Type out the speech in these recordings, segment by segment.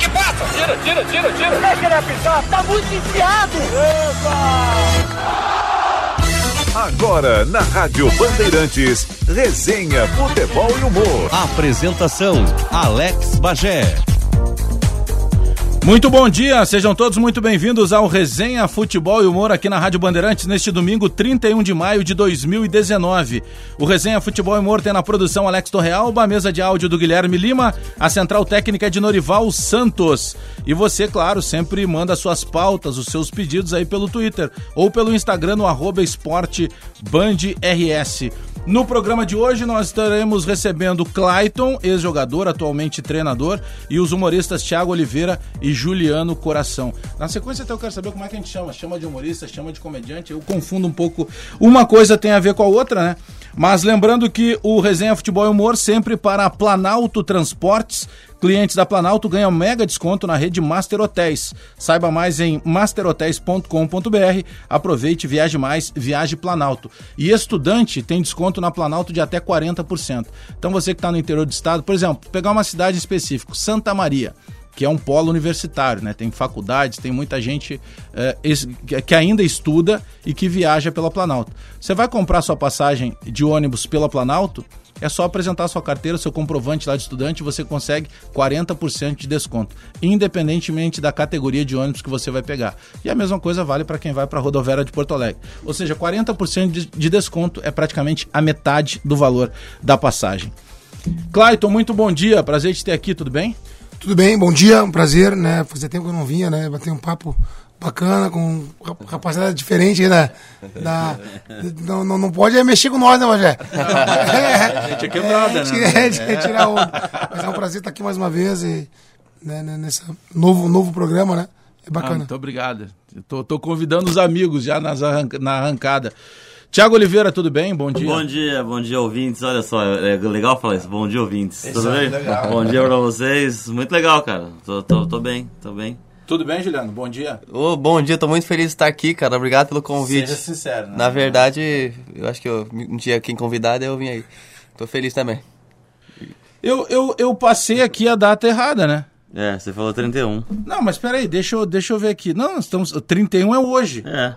que passa! Tira, tira, tira, tira! Deixa ele apitar, tá muito enfiado! Epa! Agora, na Rádio Bandeirantes, resenha, futebol e humor. Apresentação, Alex Bagé. Muito bom dia, sejam todos muito bem-vindos ao Resenha Futebol e Humor aqui na Rádio Bandeirantes neste domingo 31 de maio de 2019. O Resenha Futebol e Humor tem na produção Alex Torrealba, a mesa de áudio do Guilherme Lima, a central técnica é de Norival Santos. E você, claro, sempre manda suas pautas, os seus pedidos aí pelo Twitter ou pelo Instagram no @esportebandrs. No programa de hoje nós estaremos recebendo Clayton, ex-jogador, atualmente treinador, e os humoristas Thiago Oliveira e Juliano Coração. Na sequência até eu quero saber como é que a gente chama. Chama de humorista, chama de comediante, eu confundo um pouco. Uma coisa tem a ver com a outra, né? Mas lembrando que o Resenha Futebol e Humor sempre para a Planalto Transportes. Clientes da Planalto ganham mega desconto na rede Master Hotéis. Saiba mais em masterhotels.com.br. Aproveite, viaje mais, viaje Planalto. E estudante tem desconto na Planalto de até 40%. Então você que está no interior do estado, por exemplo, pegar uma cidade específica, Santa Maria, que é um polo universitário, né? Tem faculdades, tem muita gente que ainda estuda e que viaja pela Planalto. Você vai comprar sua passagem de ônibus pela Planalto, é só apresentar sua carteira, seu comprovante lá de estudante, você consegue 40% de desconto, independentemente da categoria de ônibus que você vai pegar. E a mesma coisa vale para quem vai para a rodoviária de Porto Alegre. Ou seja, 40% de desconto é praticamente a metade do valor da passagem. Clayton, muito bom dia, prazer te ter aqui, tudo bem? Tudo bem, bom dia, um prazer, né? Fazia tempo que eu não vinha, né? Bater um papo bacana com rapaziada diferente aí, né? Não pode mexer com nós, né, Bagé? A gente é quebrada, né? Tirar o... Mas é um prazer estar aqui mais uma vez e, né, nesse novo programa, né? É bacana. Muito obrigado. Tô convidando os amigos já na arrancada. Thiago Oliveira, tudo bem? Bom dia. Bom dia, ouvintes. Olha só, é legal falar isso. Bom dia, ouvintes. Isso, tudo bem? Legal. Bom dia pra vocês. Muito legal, cara. Tô bem. Tudo bem, Juliano? Bom dia. Oh, bom dia, tô muito feliz de estar aqui, cara. Obrigado pelo convite. Seja sincero, né? Na verdade, eu acho que um dia quem convidado eu vim aí. Tô feliz também. Eu passei aqui a data errada, né? É, você falou 31. Não, mas peraí, deixa eu ver aqui. Não, nós estamos... 31 é hoje. É.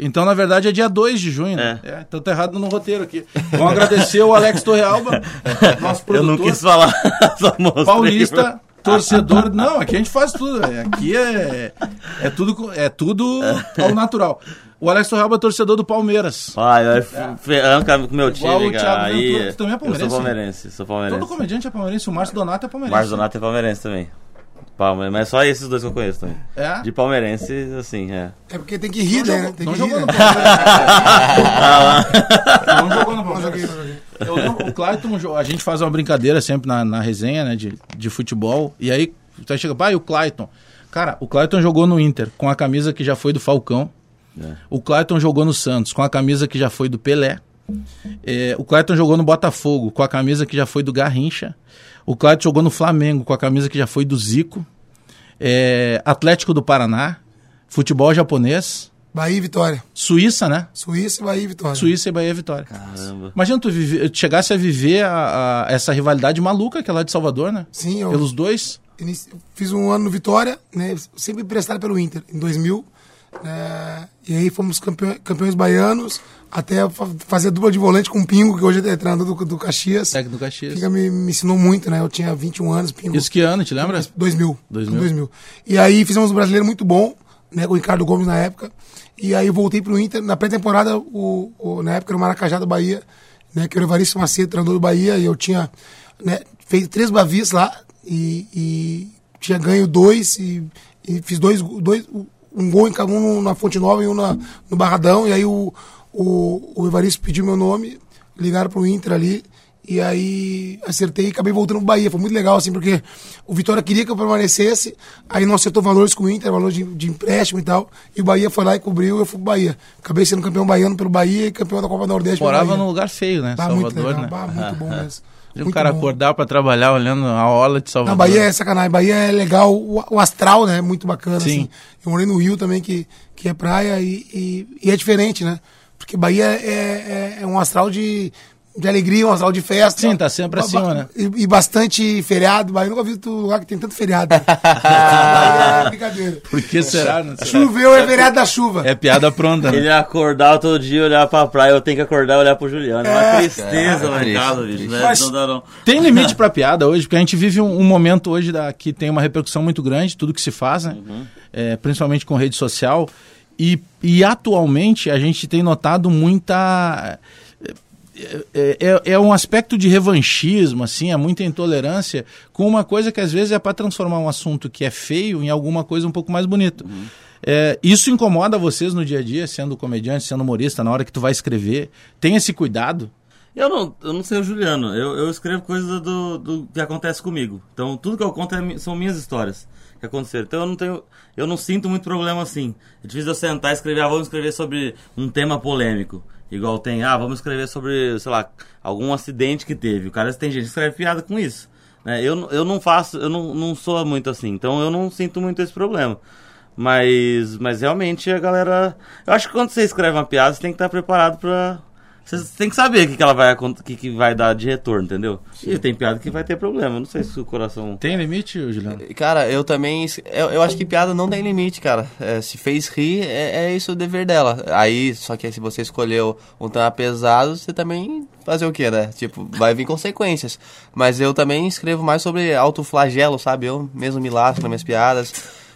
Então, na verdade, é dia 2 de junho, né? É, então tá errado no roteiro aqui. Vamos agradecer o Alex Torrealba, nosso produtor. Eu não quis falar. Paulista, torcedor. Não, aqui a gente faz tudo. Aqui é tudo ao natural. O Alex Torrealba é torcedor do Palmeiras. Eu cara com o meu time, igual o Thiago Ventura, que também é palmeirense. Eu sou palmeirense. Todo comediante é palmeirense, o Márcio Donato é palmeirense. Márcio Donato é palmeirense também. Palmeiras, mas só esses dois que eu conheço também. É? De palmeirenses, assim, é. É porque tem que rir, né? Não jogou no Palmeiras. Não jogou no Palmeiras. O Clayton, a gente faz uma brincadeira sempre na resenha, né, de futebol. E aí, tu chega, e o Clayton. Cara, o Clayton jogou no Inter, com a camisa que já foi do Falcão. É. O Clayton jogou no Santos, com a camisa que já foi do Pelé. É, o Clayton jogou no Botafogo, com a camisa que já foi do Garrincha. O Clayton jogou no Flamengo, com a camisa que já foi do Zico, Atlético do Paraná, futebol japonês. Bahia e Vitória. Suíça, né? Suíça e Bahia e Vitória. Caramba. Imagina tu chegasse a viver essa rivalidade maluca que é lá de Salvador, né? Sim. Pelos dois. Fiz um ano no Vitória, né? Sempre emprestado pelo Inter, em 2000. E aí fomos campeões baianos, até fazer dupla de volante com o Pingo, que hoje é treinador do Caxias. Técnico do Caxias. Fica, me ensinou muito, né? Eu tinha 21 anos, Pingo. Isso que ano, te lembra? 2000. E aí fizemos um brasileiro muito bom, né? Com o Ricardo Gomes na época. E aí voltei pro Inter, na pré-temporada, na época era o Maracajá do Bahia, né? Que era o Evaristo Macedo, treinador do Bahia, e eu tinha, né, feito 3 bavias lá, e tinha ganho 2, e fiz 2... Um gol em cada um na Fonte Nova e um no Barradão. E aí o Evaristo pediu meu nome, ligaram pro Inter ali. E aí acertei e acabei voltando pro Bahia. Foi muito legal, assim, porque o Vitória queria que eu permanecesse. Aí não acertou valores com o Inter, valores de empréstimo e tal. E o Bahia foi lá e cobriu e eu fui pro Bahia. Acabei sendo campeão baiano pelo Bahia e campeão da Copa do Nordeste. Morava num lugar feio, né? Salvador, muito legal, né? Muito bom mesmo. E o cara acordar pra trabalhar olhando a orla de Salvador. Na Bahia é sacanagem, Bahia é legal, o astral, né, é muito bacana. Sim. Assim. Eu morei no Rio também, que é praia, e é diferente, né? Porque Bahia é um astral de de alegria, um astral de festa. Sim, tá sempre acima, né? E bastante feriado. Mas eu nunca vi um lugar que tem tanto feriado. É brincadeira. Por que será? Não será? Choveu, é feriado da chuva. É piada pronta, né? Ele acordava todo dia, olhar pra praia, eu tenho que acordar e olhar pro Juliano. É uma tristeza lá em casa, bicho. Mas não dá, não. Tem limite pra piada hoje, porque a gente vive um momento hoje que tem uma repercussão muito grande, tudo que se faz, né? Uhum. É, principalmente com rede social. E atualmente a gente tem notado muita... É um aspecto de revanchismo, assim, é muita intolerância com uma coisa que às vezes é para transformar um assunto que é feio em alguma coisa um pouco mais bonita. Uhum. É, isso incomoda vocês no dia a dia, sendo comediante, sendo humorista, na hora que tu vai escrever? Tem esse cuidado? Eu não sei o Juliano, eu escrevo coisas do que acontece comigo. Então tudo que eu conto são minhas histórias que aconteceram. Então eu não sinto muito problema assim. É difícil eu sentar e escrever, vamos escrever sobre um tema polêmico. Igual tem, vamos escrever sobre, sei lá, algum acidente que teve. O cara tem gente que escreve piada com isso, né? Eu não faço, eu não sou muito assim, então eu não sinto muito esse problema. Mas realmente a galera... Eu acho que quando você escreve uma piada, você tem que estar preparado pra... Você tem que saber o que ela vai, que vai dar de retorno, entendeu? Sim. E tem piada que vai ter problema, não sei se o coração... Tem limite, Juliano? Cara, eu também... Eu acho que piada não tem limite, cara. É, se fez rir, é isso o dever dela. Aí, só que se você escolheu um tema pesado, você também... Fazer o quê, né? Tipo, vai vir consequências. Mas eu também escrevo mais sobre autoflagelo, sabe? Eu mesmo me lasco nas minhas piadas...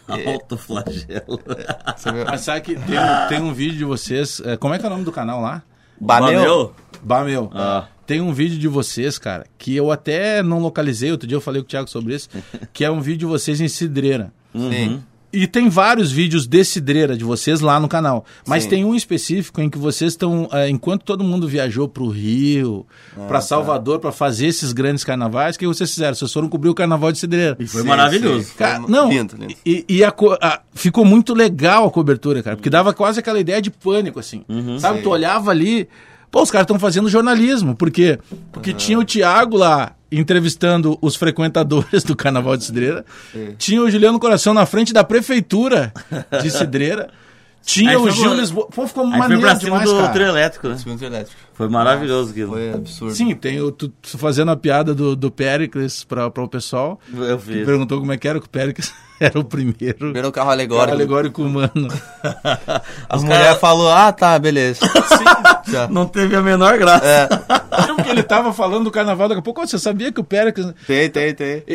Autoflagelo. Mas sabe que tem um vídeo de vocês... Como é que é o nome do canal lá? Bameu. Ah. Tem um vídeo de vocês, cara, que eu até não localizei. Outro dia eu falei com o Thiago sobre isso. Que é um vídeo de vocês em Cidreira. Sim. E tem vários vídeos de Cidreira, de vocês lá no canal. Mas tem um específico em que vocês estão... enquanto todo mundo viajou pro Rio, pra Salvador, pra fazer esses grandes carnavais, o que vocês fizeram? Vocês foram cobrir o carnaval de Cidreira. E foi maravilhoso. Sim. Cara, não, lindo. E ficou muito legal a cobertura, cara. Porque dava quase aquela ideia de pânico, assim. Uhum, sabe, tu olhava ali... Pô, os caras estão fazendo jornalismo. Por quê? Porque tinha o Thiago lá... entrevistando os frequentadores do Carnaval de Cidreira. Sim. Tinha o Juliano Coração na frente da Prefeitura de Cidreira. Tinha o Gil Lisboa. Pô, ficou maneiro demais, cara. Foi pra cima do trio elétrico, né? Foi maravilhoso aquilo. Foi absurdo. Sim, tem tu fazendo a piada do Péricles pra o pessoal. Eu fiz. Que perguntou como é que era, que o Péricles era o primeiro... Primeiro carro alegórico. Carro alegórico humano. A mulher falou, tá, beleza. Sim. Não teve a menor graça. Porque ele tava falando do carnaval daqui a pouco. Você sabia que o Péricles... Tem.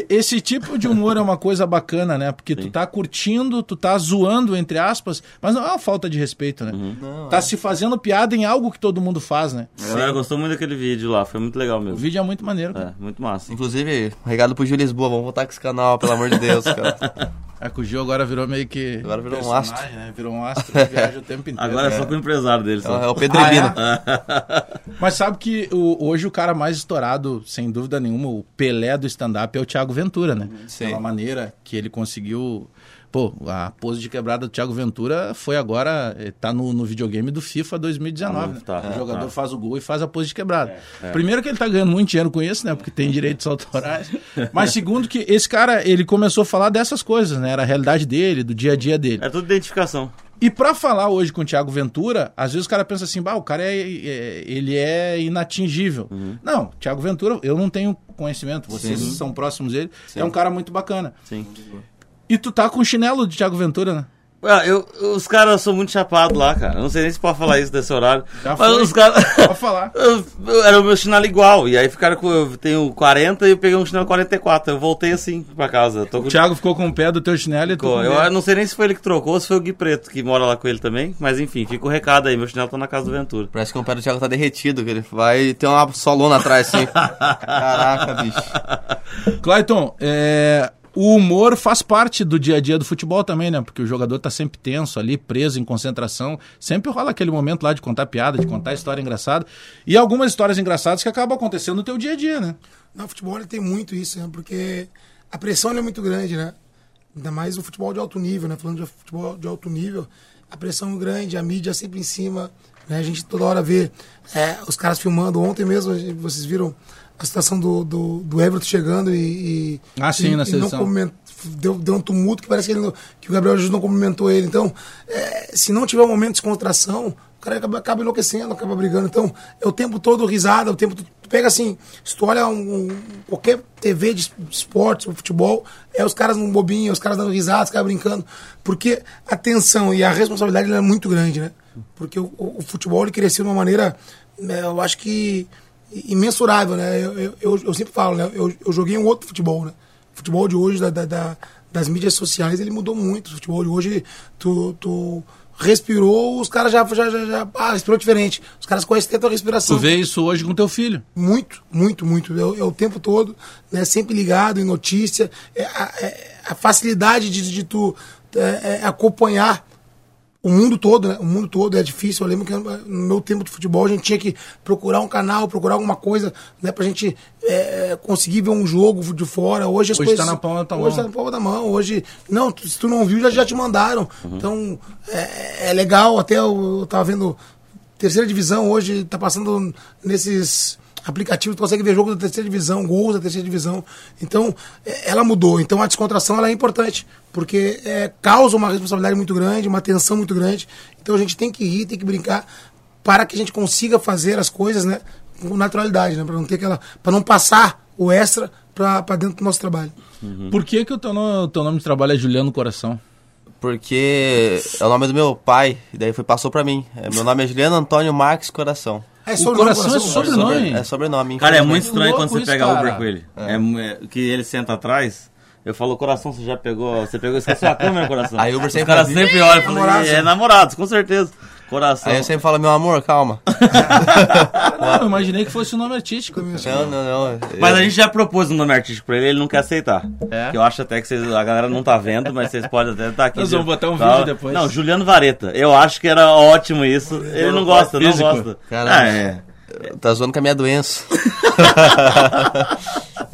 Esse tipo de humor é uma coisa bacana, né? Porque tu tá curtindo, tu tá zoando, entre aspas, mas não é uma falta de respeito, né? Uhum. Não, tá se fazendo piada em algo que todo mundo faz, né? Eu gostou muito daquele vídeo lá, foi muito legal mesmo. O vídeo é muito maneiro, cara. É, muito massa. Inclusive, regado pro Gil Lisboa, vamos voltar com esse canal, pelo amor de Deus, cara. É que o Gil agora virou meio que... Agora virou um astro. Né? Virou um astro que viaja o tempo inteiro. Agora é só com o empresário dele. Só. É o Pedrevino. Mas sabe que hoje o cara mais estourado, sem dúvida nenhuma, o Pelé do stand-up é o Thiago Ventura, né? Sim. Pela maneira que ele conseguiu... Pô, a pose de quebrada do Thiago Ventura foi agora... Tá no videogame do FIFA 2019, né? Tá, o jogador faz o gol e faz a pose de quebrada. Primeiro que ele tá ganhando muito dinheiro com isso, né? Porque tem direitos autorais. Mas segundo que esse cara, ele começou a falar dessas coisas, né? Era a realidade dele, do dia a dia dele. É tudo identificação. E pra falar hoje com o Thiago Ventura, às vezes o cara pensa assim, o cara ele é inatingível. Uhum. Não, Thiago Ventura, eu não tenho conhecimento, vocês são próximos dele. Sim. É um cara muito bacana. Sim. E tu tá com o chinelo de Thiago Ventura, né? Ué, os caras são muito chapados lá, cara. Não sei nem se pode falar isso desse horário. Já mas foi. Os caras... Pode falar. Era o meu chinelo igual. E aí ficaram com... Eu tenho 40 e eu peguei um chinelo 44. Eu voltei assim pra casa. O Thiago ficou com o pé do teu chinelo e tu... Eu não sei nem se foi ele que trocou ou se foi o Gui Preto que mora lá com ele também. Mas enfim, fica o recado aí. Meu chinelo tá na casa do Ventura. Parece que o pé do Thiago tá derretido. Que ele vai ter uma solona atrás, assim. Caraca, bicho. Clayton, o humor faz parte do dia a dia do futebol também, né? Porque o jogador tá sempre tenso ali, preso, em concentração. Sempre rola aquele momento lá de contar piada, de contar história engraçada. E algumas histórias engraçadas que acabam acontecendo no teu dia a dia, né? Não, o futebol ele tem muito isso, né? Porque a pressão é muito grande, né? Ainda mais o futebol de alto nível, né? Falando de futebol de alto nível, a pressão é grande, a mídia sempre em cima, né? A gente toda hora vê os caras filmando. Ontem mesmo, vocês viram... A situação do Everton chegando sim, na seleção. Deu um tumulto que parece que o Gabriel Jesus não cumprimentou ele. Então, se não tiver um momento de descontração, o cara acaba enlouquecendo, acaba brigando. Então, é o tempo todo risada, o tempo todo... Tu pega assim, se tu olha qualquer TV de esportes, futebol, é os caras num bobinho, os caras dando risada, os caras brincando. Porque a tensão e a responsabilidade é muito grande, né? Porque o futebol ele cresceu de uma maneira, eu acho que imensurável, né? Eu sempre falo, né? Eu joguei um outro futebol, né? O futebol de hoje, das mídias sociais, ele mudou muito. O futebol de hoje, tu respirou, os caras já respirou diferente. Os caras conhecem até a tua respiração. Tu vê isso hoje com teu filho? Muito, muito, muito. É o tempo todo, né? Sempre ligado em notícia. A facilidade de tu acompanhar o mundo todo, né? O mundo todo é difícil. Eu lembro que no meu tempo de futebol a gente tinha que procurar um canal, procurar alguma coisa, né? Pra gente conseguir ver um jogo de fora. Hoje as coisas... Hoje tá na palma da tua mão. Hoje tá na palma da mão. Hoje... Não, se tu não viu, já te mandaram. Uhum. Então, é legal. Até eu tava vendo terceira divisão hoje, tá passando nesses aplicativos, tu consegue ver jogo da terceira divisão, gols da terceira divisão. Então, ela mudou. Então, a descontração ela é importante. Porque causa uma responsabilidade muito grande, uma tensão muito grande. Então a gente tem que rir, tem que brincar para que a gente consiga fazer as coisas, né, com naturalidade, né, para não ter aquela, para não passar o extra para dentro do nosso trabalho. Uhum. Por que o teu nome de trabalho é Juliano Coração? Porque é o nome do meu pai e daí passou para mim. Meu nome é Juliano Antônio Marques Coração. O Coração é sobrenome? É sobrenome. Cara, é muito estranho quando você pega Uber com ele. Que ele senta atrás. Eu falo, Coração, você já pegou... Você pegou, esqueceu a câmera, Coração. Aí o Uber sempre... Os caras sempre olham e falam, é namorado, com certeza. Coração. Aí eu sempre falo, meu amor, calma. Não, eu imaginei que fosse um nome artístico. Não. Mas a gente já propôs um nome artístico pra ele, ele não quer aceitar. É? Que eu acho até que vocês, a galera não tá vendo, mas vocês podem até estar aqui. Nós vamos botar um vídeo depois. Não, Juliano Vareta. Eu acho que era ótimo isso. Ele não gosta, não gosta. Caralho. Tá zoando com a minha doença.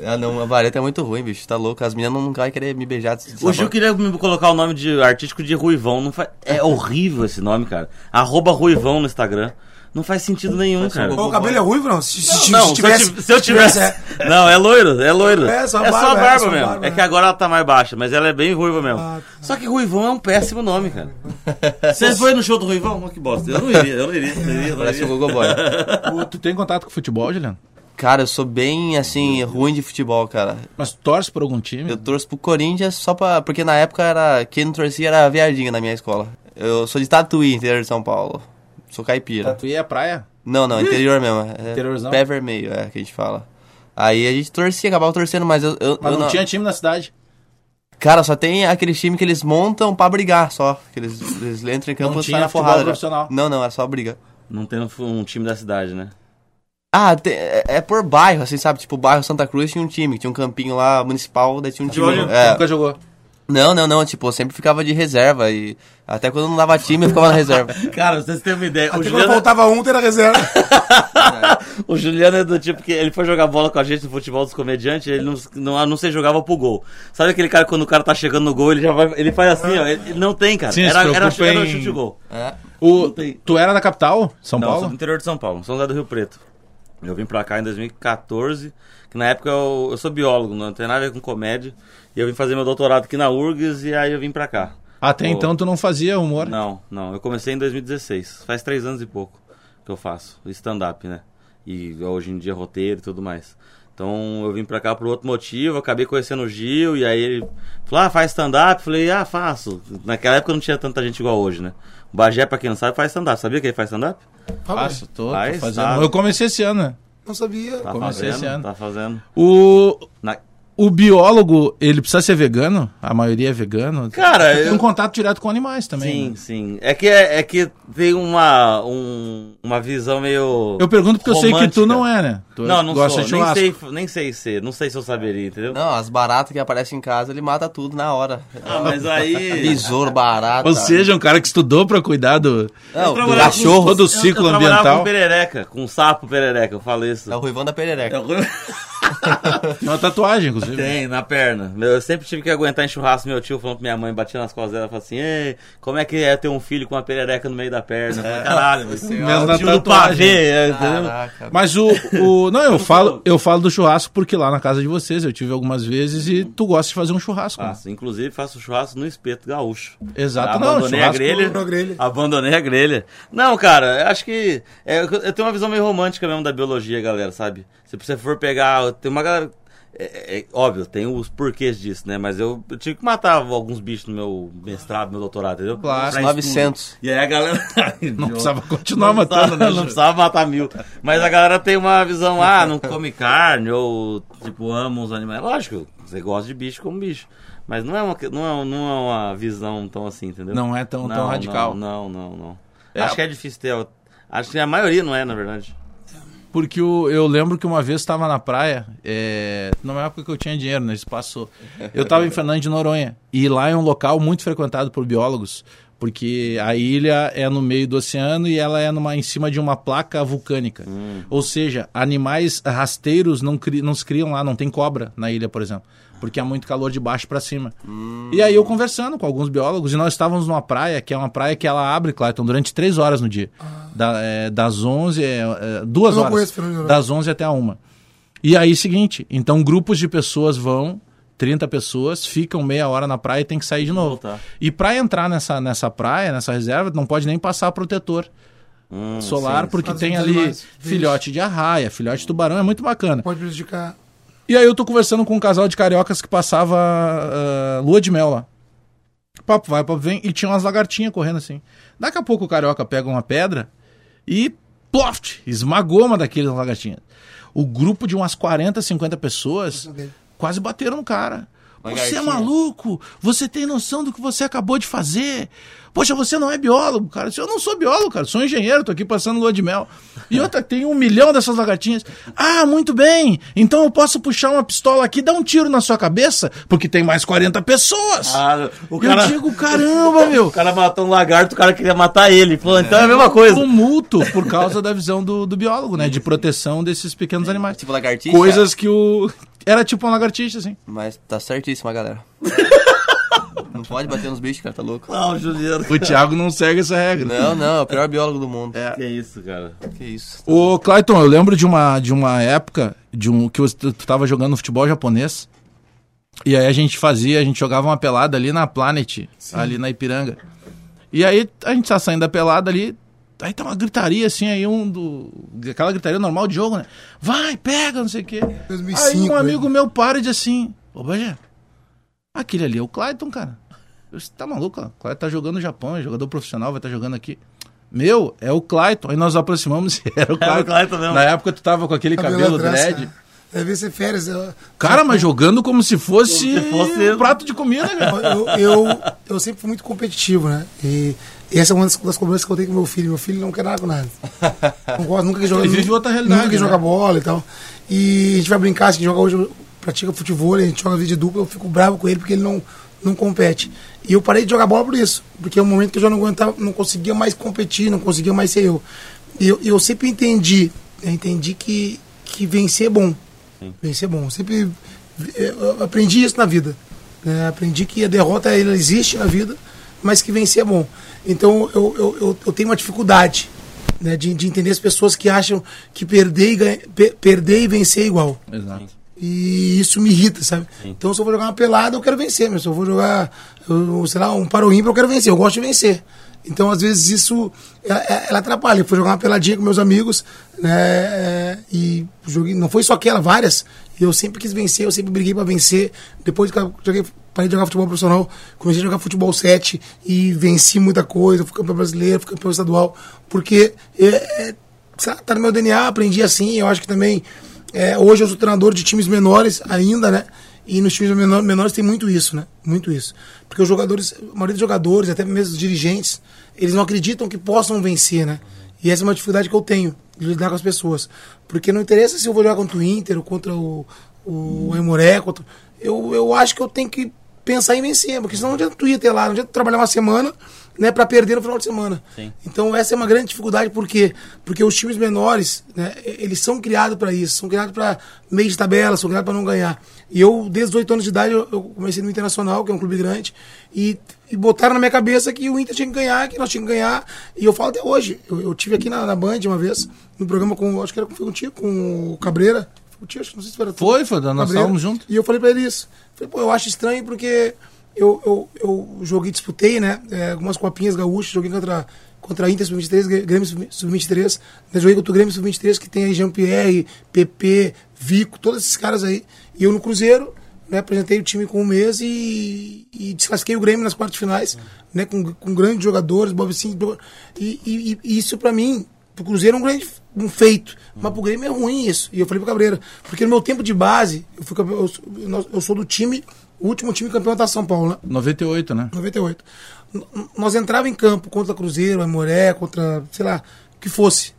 Ah, não, a vareta é muito ruim, bicho. Tá louco. As meninas não vão querer me beijar. O Gil queria me colocar o nome de artístico de Ruivão. Não faz... É horrível esse nome, cara. @Ruivão no Instagram. Não faz sentido nenhum, cara. O cabelo é ruivo, não? Se eu tivesse... Não, é loiro, é loiro. É só a barba mesmo. É que agora ela tá mais baixa, mas ela é bem ruiva mesmo. Só que Ruivão é um péssimo nome, cara. Você foi no show do Ruivão? Que bosta. Eu não iria. Parece o Google Boy. Tu tem contato com futebol, Juliano? Cara, eu sou bem, assim, ruim de futebol, cara. Mas torce por algum time? Eu torço pro Corinthians só pra... Porque na época era... Quem não torcia era viadinha na minha escola. Eu sou de Tatuí, interior de São Paulo. Sou caipira. Tatuí é a praia? Não, interior mesmo. Interiorzão? Pé vermelho, que a gente fala. Aí a gente torcia, acabava torcendo, mas eu... Mas não tinha time na cidade? Cara, só tem aquele time que eles montam pra brigar, só. Que eles entram em campo e saem na forrada. Não tinha futebol profissional? Não, é só briga. Não tem um time da cidade, né? Ah, é por bairro, assim, sabe? Tipo, o bairro Santa Cruz tinha um time, tinha um campinho lá municipal, daí tinha um time... Nunca jogou? Não, tipo, eu sempre ficava de reserva e... Até quando não dava time, eu ficava na reserva. Cara, vocês têm uma ideia. Quando faltava um, era reserva. O Juliano é do tipo que ele foi jogar bola com a gente no futebol dos comediantes, ele não se jogava pro gol. Sabe aquele cara, quando o cara tá chegando no gol, ele já vai... Ele faz assim, ó, ele não tem, cara. Sim, era um chute de gol. Tu era da capital, São Paulo? Não, do interior de São Paulo, São José do Rio Preto. Eu vim pra cá em 2014, que na época eu sou biólogo, não tem nada a ver com comédia. E eu vim fazer meu doutorado aqui na URGS e aí eu vim pra cá. Até então tu não fazia humor? Não. Eu comecei em 2016. Faz 3 anos e pouco que eu faço stand-up, né? E hoje em dia roteiro e tudo mais. Então eu vim pra cá por outro motivo, acabei conhecendo o Gil e aí ele falou, faz stand-up? Falei, faço. Naquela época não tinha tanta gente igual hoje, né? O Bagé, pra quem não sabe, faz stand-up. Sabia que ele faz stand-up? Faço, tô fazendo. Eu comecei esse ano, né? Não sabia. Tá fazendo. O biólogo, ele precisa ser vegano? A maioria é vegano? Cara, tem um contato direto com animais também. Sim. É que tem uma visão meio... Eu pergunto porque romântica. Eu sei que tu não é, né? Tu não gosta sou. De churrasco. Nem sei ser. Não sei se eu saberia, entendeu? Não, as baratas que aparecem em casa, ele mata tudo na hora. Mas aí... Besouro, barata. Ou seja, um cara que estudou pra cuidar do cachorro, do ciclo ambiental. Eu trabalhava com perereca, com sapo perereca, eu falo isso. É o Ruivão da perereca. Uma tatuagem, inclusive. Tem, na perna. Eu sempre tive que aguentar em churrasco meu tio falando pra minha mãe, batendo nas costas dela, falando assim, ei, como é que é ter um filho com uma perereca no meio da perna? É. Caralho, você é o tio do pavê. Mas eu falo do churrasco porque lá na casa de vocês eu tive algumas vezes e tu gosta de fazer um churrasco. Faço, né? Inclusive faço churrasco no espeto gaúcho. Exato, Abandonei a grelha. Não, cara, acho que... eu tenho uma visão meio romântica mesmo da biologia, galera, sabe? Se você for pegar... Tem uma galera... óbvio, tem os porquês disso, né? Mas eu tive que matar alguns bichos no meu mestrado, meu doutorado, entendeu? Claro, 900. E aí a galera... não precisava continuar matando, né? Não precisava matar 1000. Mas a galera tem uma visão, não come carne, ou, tipo, ama os animais. Lógico, você gosta de bicho como bicho. Mas não é uma visão tão assim, entendeu? Não é tão radical. Não. Acho que é difícil ter... Acho que a maioria não é, na verdade. Porque eu lembro que uma vez estava na praia, não é época que eu tinha dinheiro, né? Isso passou. Eu estava em Fernando de Noronha. E lá é um local muito frequentado por biólogos, porque a ilha é no meio do oceano e ela é em cima de uma placa vulcânica. Ou seja, animais rasteiros não se criam lá, não tem cobra na ilha, por exemplo. Porque há muito calor de baixo para cima. E aí eu conversando com alguns biólogos, e nós estávamos numa praia, que é uma praia que ela abre, Clayton, durante 3 horas no dia. Das 11, 2 horas, das 11 até a 1. E aí seguinte, então grupos de pessoas vão, 30 pessoas, ficam meia hora na praia e tem que sair de novo. Tá. E para entrar nessa praia, nessa reserva, não pode nem passar protetor. Solar, sim. Porque tem ali demais. Filhote de arraia, filhote de tubarão, é muito bacana. Pode prejudicar... E aí eu tô conversando com um casal de cariocas que passava lua de mel lá. Papo vai, papo vem, e tinha umas lagartinhas correndo assim. Daqui a pouco o carioca pega uma pedra e ploft, esmagou uma daqueles lagartinhas. O grupo de umas 40, 50 pessoas quase bateram no cara. Você é maluco? Você tem noção do que você acabou de fazer? Poxa, você não é biólogo, cara. Eu não sou biólogo, cara. Sou engenheiro, tô aqui passando lua de mel. E outra, tem 1 milhão dessas lagartinhas. Ah, muito bem. Então eu posso puxar uma pistola aqui, dar um tiro na sua cabeça, porque tem mais 40 pessoas. Eu digo, caramba, meu. O cara matou um lagarto, o cara queria matar ele. Falou, então é a mesma coisa. Tumulto por causa da visão do biólogo, né? De proteção desses pequenos animais. Tipo lagartixa? Coisas que o... Era tipo um lagartixa, assim. Mas tá certíssima, galera. Não pode bater nos bichos, cara, tá louco? Não, Juliano. O Thiago não segue essa regra. Não, é o pior biólogo do mundo. É. Que isso, cara. Que isso. Ô, Clayton, eu lembro de uma época que tu tava jogando futebol japonês. E aí a gente jogava uma pelada ali na Planet, sim, ali na Ipiranga. E aí a gente tá saindo da pelada ali. Aí tá uma gritaria, assim, aí aquela gritaria normal de jogo, né? Vai, pega, não sei o quê. 2005, aí um amigo meu para e diz assim, ô, Bagé, aquele ali é o Clayton, cara. Eu disse, tá maluco, cara? O Clayton tá jogando no Japão, é jogador profissional, vai estar jogando aqui. Meu, é o Clayton. Aí nós aproximamos e era o Clayton. Era o Clayton mesmo. Na época tu tava com aquele cabelo dread. Deve ser férias. Cara, mas jogando como se fosse um prato de comida, cara. Eu sempre fui muito competitivo, né? E essa é uma das cobranças que eu tenho com meu filho. Meu filho não quer nada com nada. Não gosta, nunca quer jogar. Ele vive outra realidade. Nunca quer jogar bola e tal. E a gente vai brincar, a gente joga hoje, pratica futebol, a gente joga vídeo dupla, eu fico bravo com ele porque ele não compete. E eu parei de jogar bola por isso. Porque é um momento que eu já não aguentava, não conseguia mais competir, não conseguia mais ser eu. E eu sempre entendi que vencer é bom. Vencer é bom. Sempre aprendi isso na vida. Aprendi que a derrota ela existe na vida, mas que vencer é bom. Então eu tenho uma dificuldade, né, de entender as pessoas que acham que perder e vencer é igual. Exato. E isso me irrita, sabe? Sim. Então se eu vou jogar uma pelada, eu quero vencer. Mas se eu vou jogar, sei lá, um paroímpio, eu quero vencer. Eu gosto de vencer. Então às vezes isso ela atrapalha. Eu fui jogar uma peladinha com meus amigos, né? E joguei, não foi só aquela, várias. Eu sempre quis vencer, eu sempre briguei pra vencer. Depois que eu parei de jogar futebol profissional, comecei a jogar futebol 7 e venci muita coisa. Fui campeão brasileiro, fui campeão estadual, porque tá no meu DNA, aprendi assim. Eu acho que também hoje eu sou treinador de times menores ainda, né? E nos times menores tem muito isso, né? Muito isso. Porque os jogadores, a maioria dos jogadores, até mesmo os dirigentes, eles não acreditam que possam vencer, né? E essa é uma dificuldade que eu tenho, de lidar com as pessoas. Porque não interessa se eu vou jogar contra o Inter ou contra o Emoré. Eu acho que eu tenho que pensar em vencer, porque senão não adianta tu ir até lá, não adianta tu trabalhar uma semana né, para perder no final de semana. Sim. Então essa é uma grande dificuldade, por quê? Porque os times menores, né, eles são criados para isso, são criados para meio de tabela, são criados para não ganhar. E eu, desde os 8 anos de idade, eu comecei no Internacional, que é um clube grande, e botaram na minha cabeça que o Inter tinha que ganhar, que nós tínhamos que ganhar, e eu falo até hoje. Eu tive aqui na Band uma vez, no programa com, acho que era contigo, com o Cabreira. Acho, não sei se era foi, nós estávamos juntos. E eu falei pra ele isso. Falei, pô, eu acho estranho porque eu joguei, disputei, né? Algumas copinhas gaúchas, joguei contra a Inter Sub-23, Grêmio Sub-23, né, joguei contra o Grêmio Sub-23, que tem aí Jean Pierre, PP, Vico, todos esses caras aí. E eu no Cruzeiro, né, apresentei o time com um mês e descasquei o Grêmio nas quartas finais, né? Com grandes jogadores, Bob Cinco. E isso pra mim, pro Cruzeiro é um grande feito, mas pro Grêmio é ruim isso. E eu falei pro Cabreira, porque no meu tempo de base, eu sou do time, o último time campeão da São Paulo, né? 98, né? 98. Nós entrava em campo contra Cruzeiro, Aimoré, contra, sei lá, o que fosse.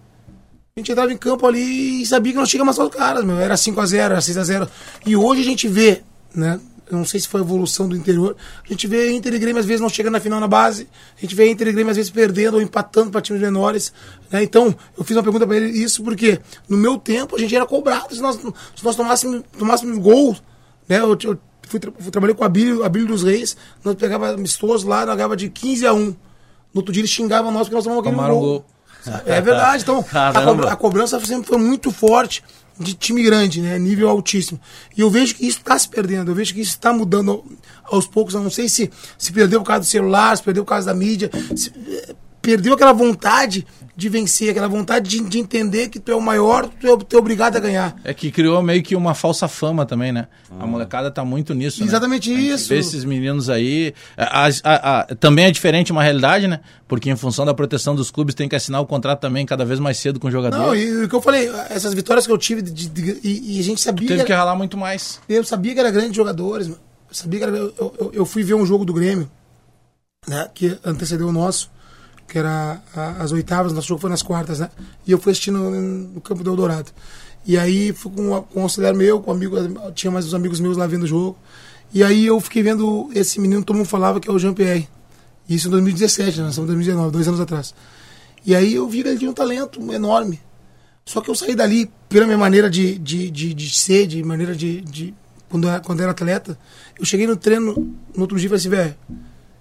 A gente entrava em campo ali e sabia que nós chegamos mais aos caras, meu. Era 5x0, era 6x0. E hoje a gente vê, né? Eu não sei se foi a evolução do interior. A gente vê Inter e Grêmio às vezes não chegando na final na base. A gente vê Inter e Grêmio às vezes perdendo ou empatando para times menores, né? Então, eu fiz uma pergunta para ele isso porque no meu tempo a gente era cobrado. Se nós tomássemos gol, né? Eu trabalhei com a Bíblia dos Reis. Nós pegávamos amistoso lá, nós ganhava de 15-1. No outro dia eles xingavam nós porque nós tomávamos aquele gol. É verdade. Então, a cobrança sempre foi muito forte de time grande, né? Nível altíssimo. E eu vejo que isso está se perdendo, eu vejo que isso está mudando aos poucos. Eu não sei se perdeu por causa do celular, se perdeu por causa da mídia, se perdeu aquela vontade de vencer, aquela vontade de entender que tu é o maior, tu é obrigado a ganhar. É que criou meio que uma falsa fama também, né? A molecada tá muito nisso, exatamente, né? Isso. Ver esses meninos aí... também é diferente uma realidade, né? Porque em função da proteção dos clubes tem que assinar o contrato também cada vez mais cedo com o jogador. Não, e o que eu falei, essas vitórias que eu tive, e a gente sabia... Teve que ralar muito mais. Eu sabia que era grandes jogadores, mano. Eu sabia que era... Eu fui ver um jogo do Grêmio, né? Que antecedeu o nosso, que era as oitavas, nosso jogo foi nas quartas, né? E eu fui assistindo no campo do Eldorado. E aí fui com um auxiliar meu, com um amigo, tinha mais uns amigos meus lá vendo o jogo. E aí eu fiquei vendo esse menino, todo mundo falava que é o Jean Pierre. Isso em 2017, nós estamos em 2019, 2 anos atrás. E aí eu vi que ele tinha um talento enorme. Só que eu saí dali, pela minha maneira de ser, de maneira de quando era atleta, eu cheguei no treino, no outro dia e falei assim, velho,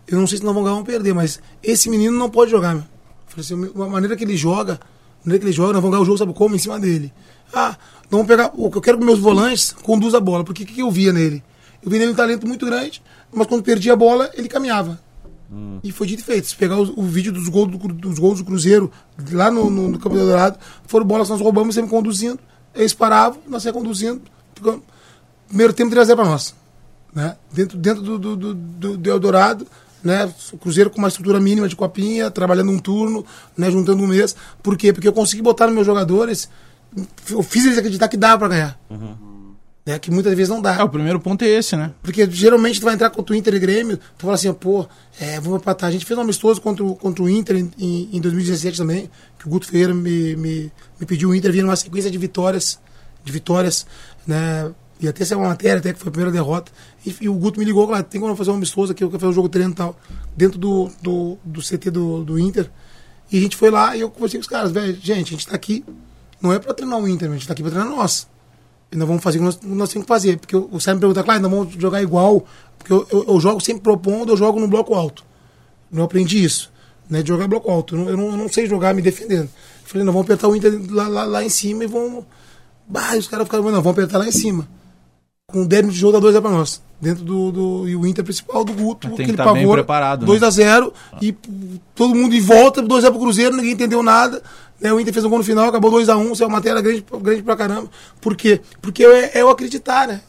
eu não sei se nós vamos ganhar ou perder, mas esse menino não pode jogar, meu. Eu falei assim, a maneira que ele joga, nós vamos ganhar o jogo, sabe como? Em cima dele. Vamos pegar, o que eu quero que meus volantes conduzam a bola, porque o que eu via nele? Eu vi nele um talento muito grande, mas quando perdia a bola, ele caminhava. E foi dito e feito. Se pegar o vídeo dos gols do Cruzeiro, lá no Campo do Dourado, foram bolas que nós roubamos, sempre conduzindo, eles paravam, nós saímos conduzindo, primeiro tempo 3x0 pra nós. Né? Dentro do Eldorado, né? O Cruzeiro com uma estrutura mínima de copinha, trabalhando um turno, né? Juntando um mês. Por quê? Porque eu consegui botar nos meus jogadores, eu fiz eles acreditar que dava pra ganhar. Né? Que muitas vezes não dá. O primeiro ponto é esse, né? Porque geralmente tu vai entrar contra o Inter e Grêmio, tu fala assim, vamos empatar. A gente fez um amistoso contra o Inter em 2017 também, que o Guto Ferreira me pediu. O Inter vinha numa sequência de vitórias, né? E até saiu uma matéria, até que foi a primeira derrota. E o Guto me ligou, claro, tem como fazer um amistoso aqui, eu quero fazer um jogo treino e tal, dentro do CT do Inter. E a gente foi lá e eu conversei com os caras, velho, gente, a gente tá aqui, não é pra treinar o Inter, a gente tá aqui pra treinar nós. E nós vamos fazer o que nós temos que fazer. Porque o Sérgio me pergunta, claro, nós vamos jogar igual, porque eu jogo sempre propondo, eu jogo no bloco alto. Eu aprendi isso, né, de jogar bloco alto. Eu não sei jogar me defendendo. Eu falei, nós vamos apertar o Inter lá em cima e vamos... Bah, os caras ficaram, não, vamos apertar lá em cima. Com 10 minutos de jogo, dá 2x0 pra nós. Dentro e o Inter principal do Guto, tem que ele pagou, bem preparado, 2x0, né? E todo mundo em volta, 2x0 pro Cruzeiro, ninguém entendeu nada, né? O Inter fez um gol no final, acabou 2x1, isso é uma matéria grande, grande pra caramba. Por quê? Porque eu acreditar, né?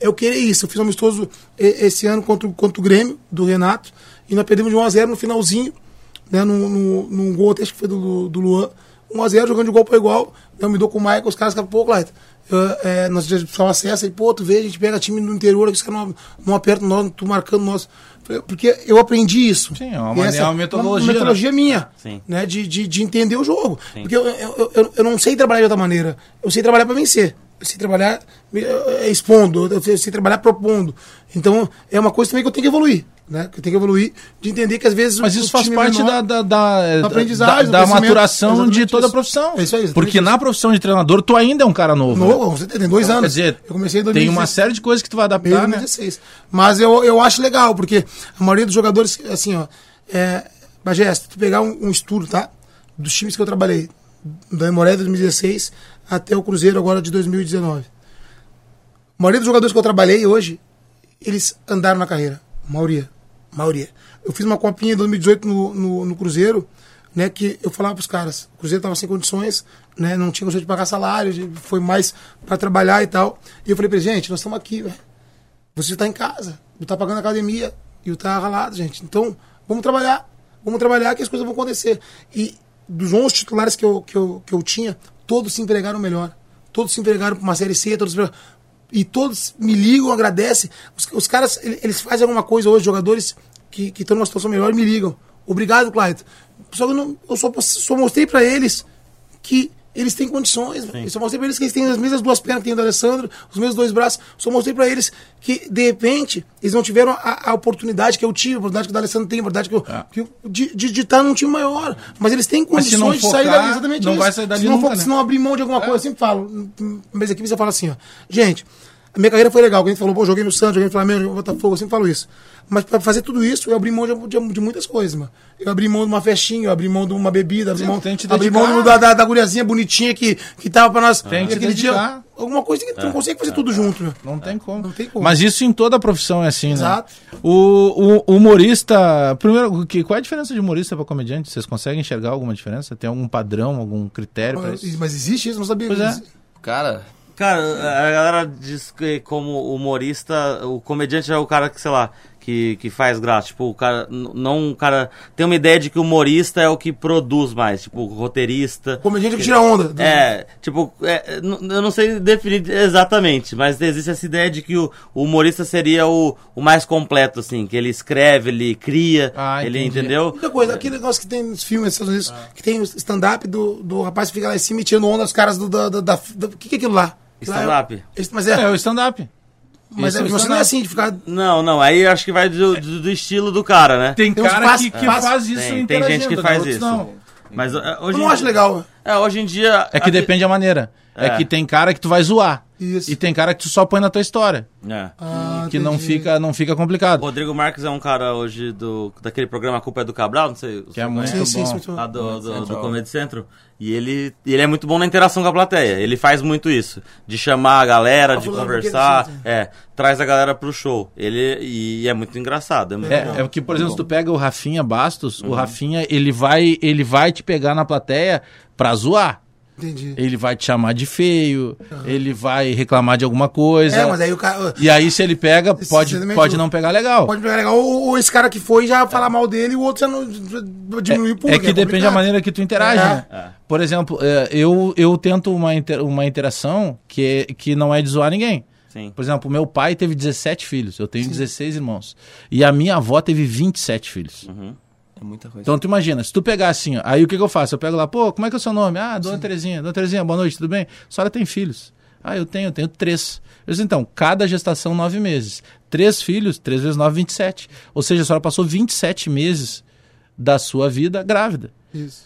Eu querer isso. Eu fiz um amistoso esse ano contra o Grêmio, do Renato, e nós perdemos de 1x0 no finalzinho, né? Num gol, até acho que foi do Luan, 1x0, jogando de igual pra igual, eu me dou com o Michael, os caras ficaram, pô, Clayton, nós já precisamos acessar e, pô, tu vê, a gente pega time do interior, que os caras não apertam nós, tu marcando nós. Porque eu aprendi isso. Sim, é uma metodologia. Uma metodologia, né? Minha, sim, né? De entender o jogo. Sim. Porque eu não sei trabalhar de outra maneira. Eu sei trabalhar pra vencer. eu sei trabalhar expondo, eu sei trabalhar propondo. Então, é uma coisa também que eu tenho que evoluir. Né? Que eu tenho que evoluir, de entender que às vezes... Mas isso faz parte da aprendizagem, da maturação de toda a profissão. É isso aí. Porque na profissão de treinador, tu ainda é um cara novo. Novo, você tem 2 anos. Quer dizer, eu comecei em 2016. Tem uma série de coisas que tu vai adaptar, né? 2016. Mas eu acho legal, porque a maioria dos jogadores, assim, ó... Bagé, se tu pegar um estudo, tá? Dos times que eu trabalhei, da Moré de 2016 até o Cruzeiro agora de 2019. A maioria dos jogadores que eu trabalhei hoje, eles andaram na carreira. A maioria. Eu fiz uma copinha em 2018 no Cruzeiro, né, que eu falava pros caras, o Cruzeiro tava sem condições, né, não tinha condições de pagar salário, foi mais para trabalhar e tal. E eu falei pra ele, gente, nós estamos aqui, velho. Você tá em casa, tu tá pagando academia e tu tá ralado, gente. Então, vamos trabalhar que as coisas vão acontecer. E dos 11 titulares que eu tinha, todos se empregaram melhor. Todos se empregaram para uma Série C, e todos me ligam, agradecem. Os caras, eles fazem alguma coisa hoje, jogadores que estão numa situação melhor, me ligam. Obrigado, Clayton. Só que eu só mostrei pra eles que eles têm condições. Sim. Eu só mostrei pra eles que eles têm as mesmas 2 pernas que tem o do Alessandro, os mesmos 2 braços. Só mostrei pra eles que, de repente, eles não tiveram a oportunidade que eu tive, a oportunidade que o do Alessandro tem, a oportunidade de estar num time maior. Mas eles têm condições de sair dali, exatamente isso. Não vai sair dali nunca, né? Se não abrir mão de alguma coisa, eu sempre falo. Mas aqui você fala assim, ó. Gente, a minha carreira foi legal. Alguém falou, pô, joguei no Santos, joguei no Flamengo, joguei no Botafogo, eu sempre falo isso. Mas pra fazer tudo isso, eu abri mão de muitas coisas, mano. Eu abri mão de uma festinha, eu abri mão de uma bebida, abri mão da guriazinha bonitinha que tava pra nós naquele dia. Alguma coisa que tu não consegue fazer tudo junto, né? Não tem como. Mas isso em toda a profissão é assim, exato, né? O humorista... Primeiro, qual é a diferença de humorista pra comediante? Vocês conseguem enxergar alguma diferença? Tem algum padrão, algum critério pra isso? Mas existe isso, não sabia. Pois é. Cara, a galera diz que como humorista, o comediante é o cara que, sei lá... Que faz graça, tipo, o cara, não, o cara tem uma ideia de que o humorista é o que produz mais, tipo, o roteirista... Comediante que tira onda. Eu não sei definir exatamente, mas existe essa ideia de que o humorista seria o mais completo, assim, que ele escreve, ele cria, ele, entendi, entendeu? Outra coisa, aquele negócio que tem nos filmes, que tem o stand-up do rapaz que fica lá em cima e tirando onda dos caras do que é aquilo lá? Stand-up. Mas é o stand-up. Mas isso, você não é assim de ficar... Não, aí acho que vai do estilo do cara, né? Tem cara que faz isso, tem gente que faz isso. Não. Mas hoje eu não acho legal. Hoje em dia... É que depende da maneira. É que tem cara que tu vai zoar. Isso. E tem cara que tu só põe na tua história. É. Que não fica complicado. Rodrigo Marques é um cara hoje daquele programa A Culpa é do Cabral, não sei. Que é muito bom. Sim, do Comedy Centro. E ele é muito bom na interação com a plateia. Ele faz muito isso. De chamar a galera, de conversar. Traz a galera pro show. E é muito engraçado. É porque, por exemplo, se tu pega o Rafinha Bastos, o Rafinha, ele vai te pegar na plateia pra zoar. Entendi. Ele vai te chamar de feio, ele vai reclamar de alguma coisa. Mas aí o cara... E aí se ele pega, pode não pegar legal. Pode pegar legal. Ou esse cara que foi já falar mal dele e o outro já não diminuiu o público. É que depende da maneira que tu interage, né? Por exemplo, eu tento uma interação que não é de zoar ninguém. Sim. Por exemplo, meu pai teve 17 filhos, eu tenho 16 irmãos. E a minha avó teve 27 filhos. Uhum. É muita coisa. Então tu imagina, se tu pegar assim, ó, aí o que eu faço? Eu pego lá, pô, como é que é o seu nome? Dona Terezinha, boa noite, tudo bem? A senhora tem filhos? Eu tenho 3. Eu disse, então, cada gestação 9 meses. 3 filhos, 3 vezes 9, 27. Ou seja, a senhora passou 27 meses da sua vida grávida.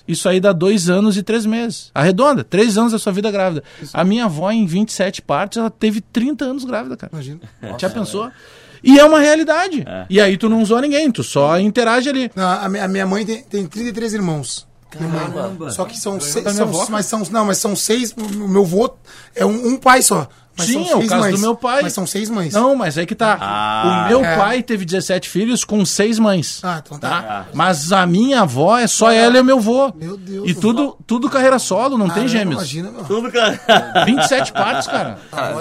Isso aí dá 2 anos e 3 meses. Arredonda, 3 anos da sua vida grávida. Isso. A minha avó, em 27 partes, ela teve 30 anos grávida, cara. Imagina. Já pensou? É. E é uma realidade. E aí tu não zoa ninguém, tu só interage ali. Não, a minha mãe tem 33 irmãos. Caramba. Só que são 6. Mas são 6. O meu avô é um pai só. Mas sim, é o caso do meu pai. Mas são 6 mães. Não, mas aí que tá. O meu pai teve 17 filhos com 6 mães. Então tá. Mas a minha avó é só ela e o meu avô. Meu Deus. E tudo carreira solo, não tem gêmeos. Imagina, meu. Tudo, cara. 27 partes, cara. Tá bom,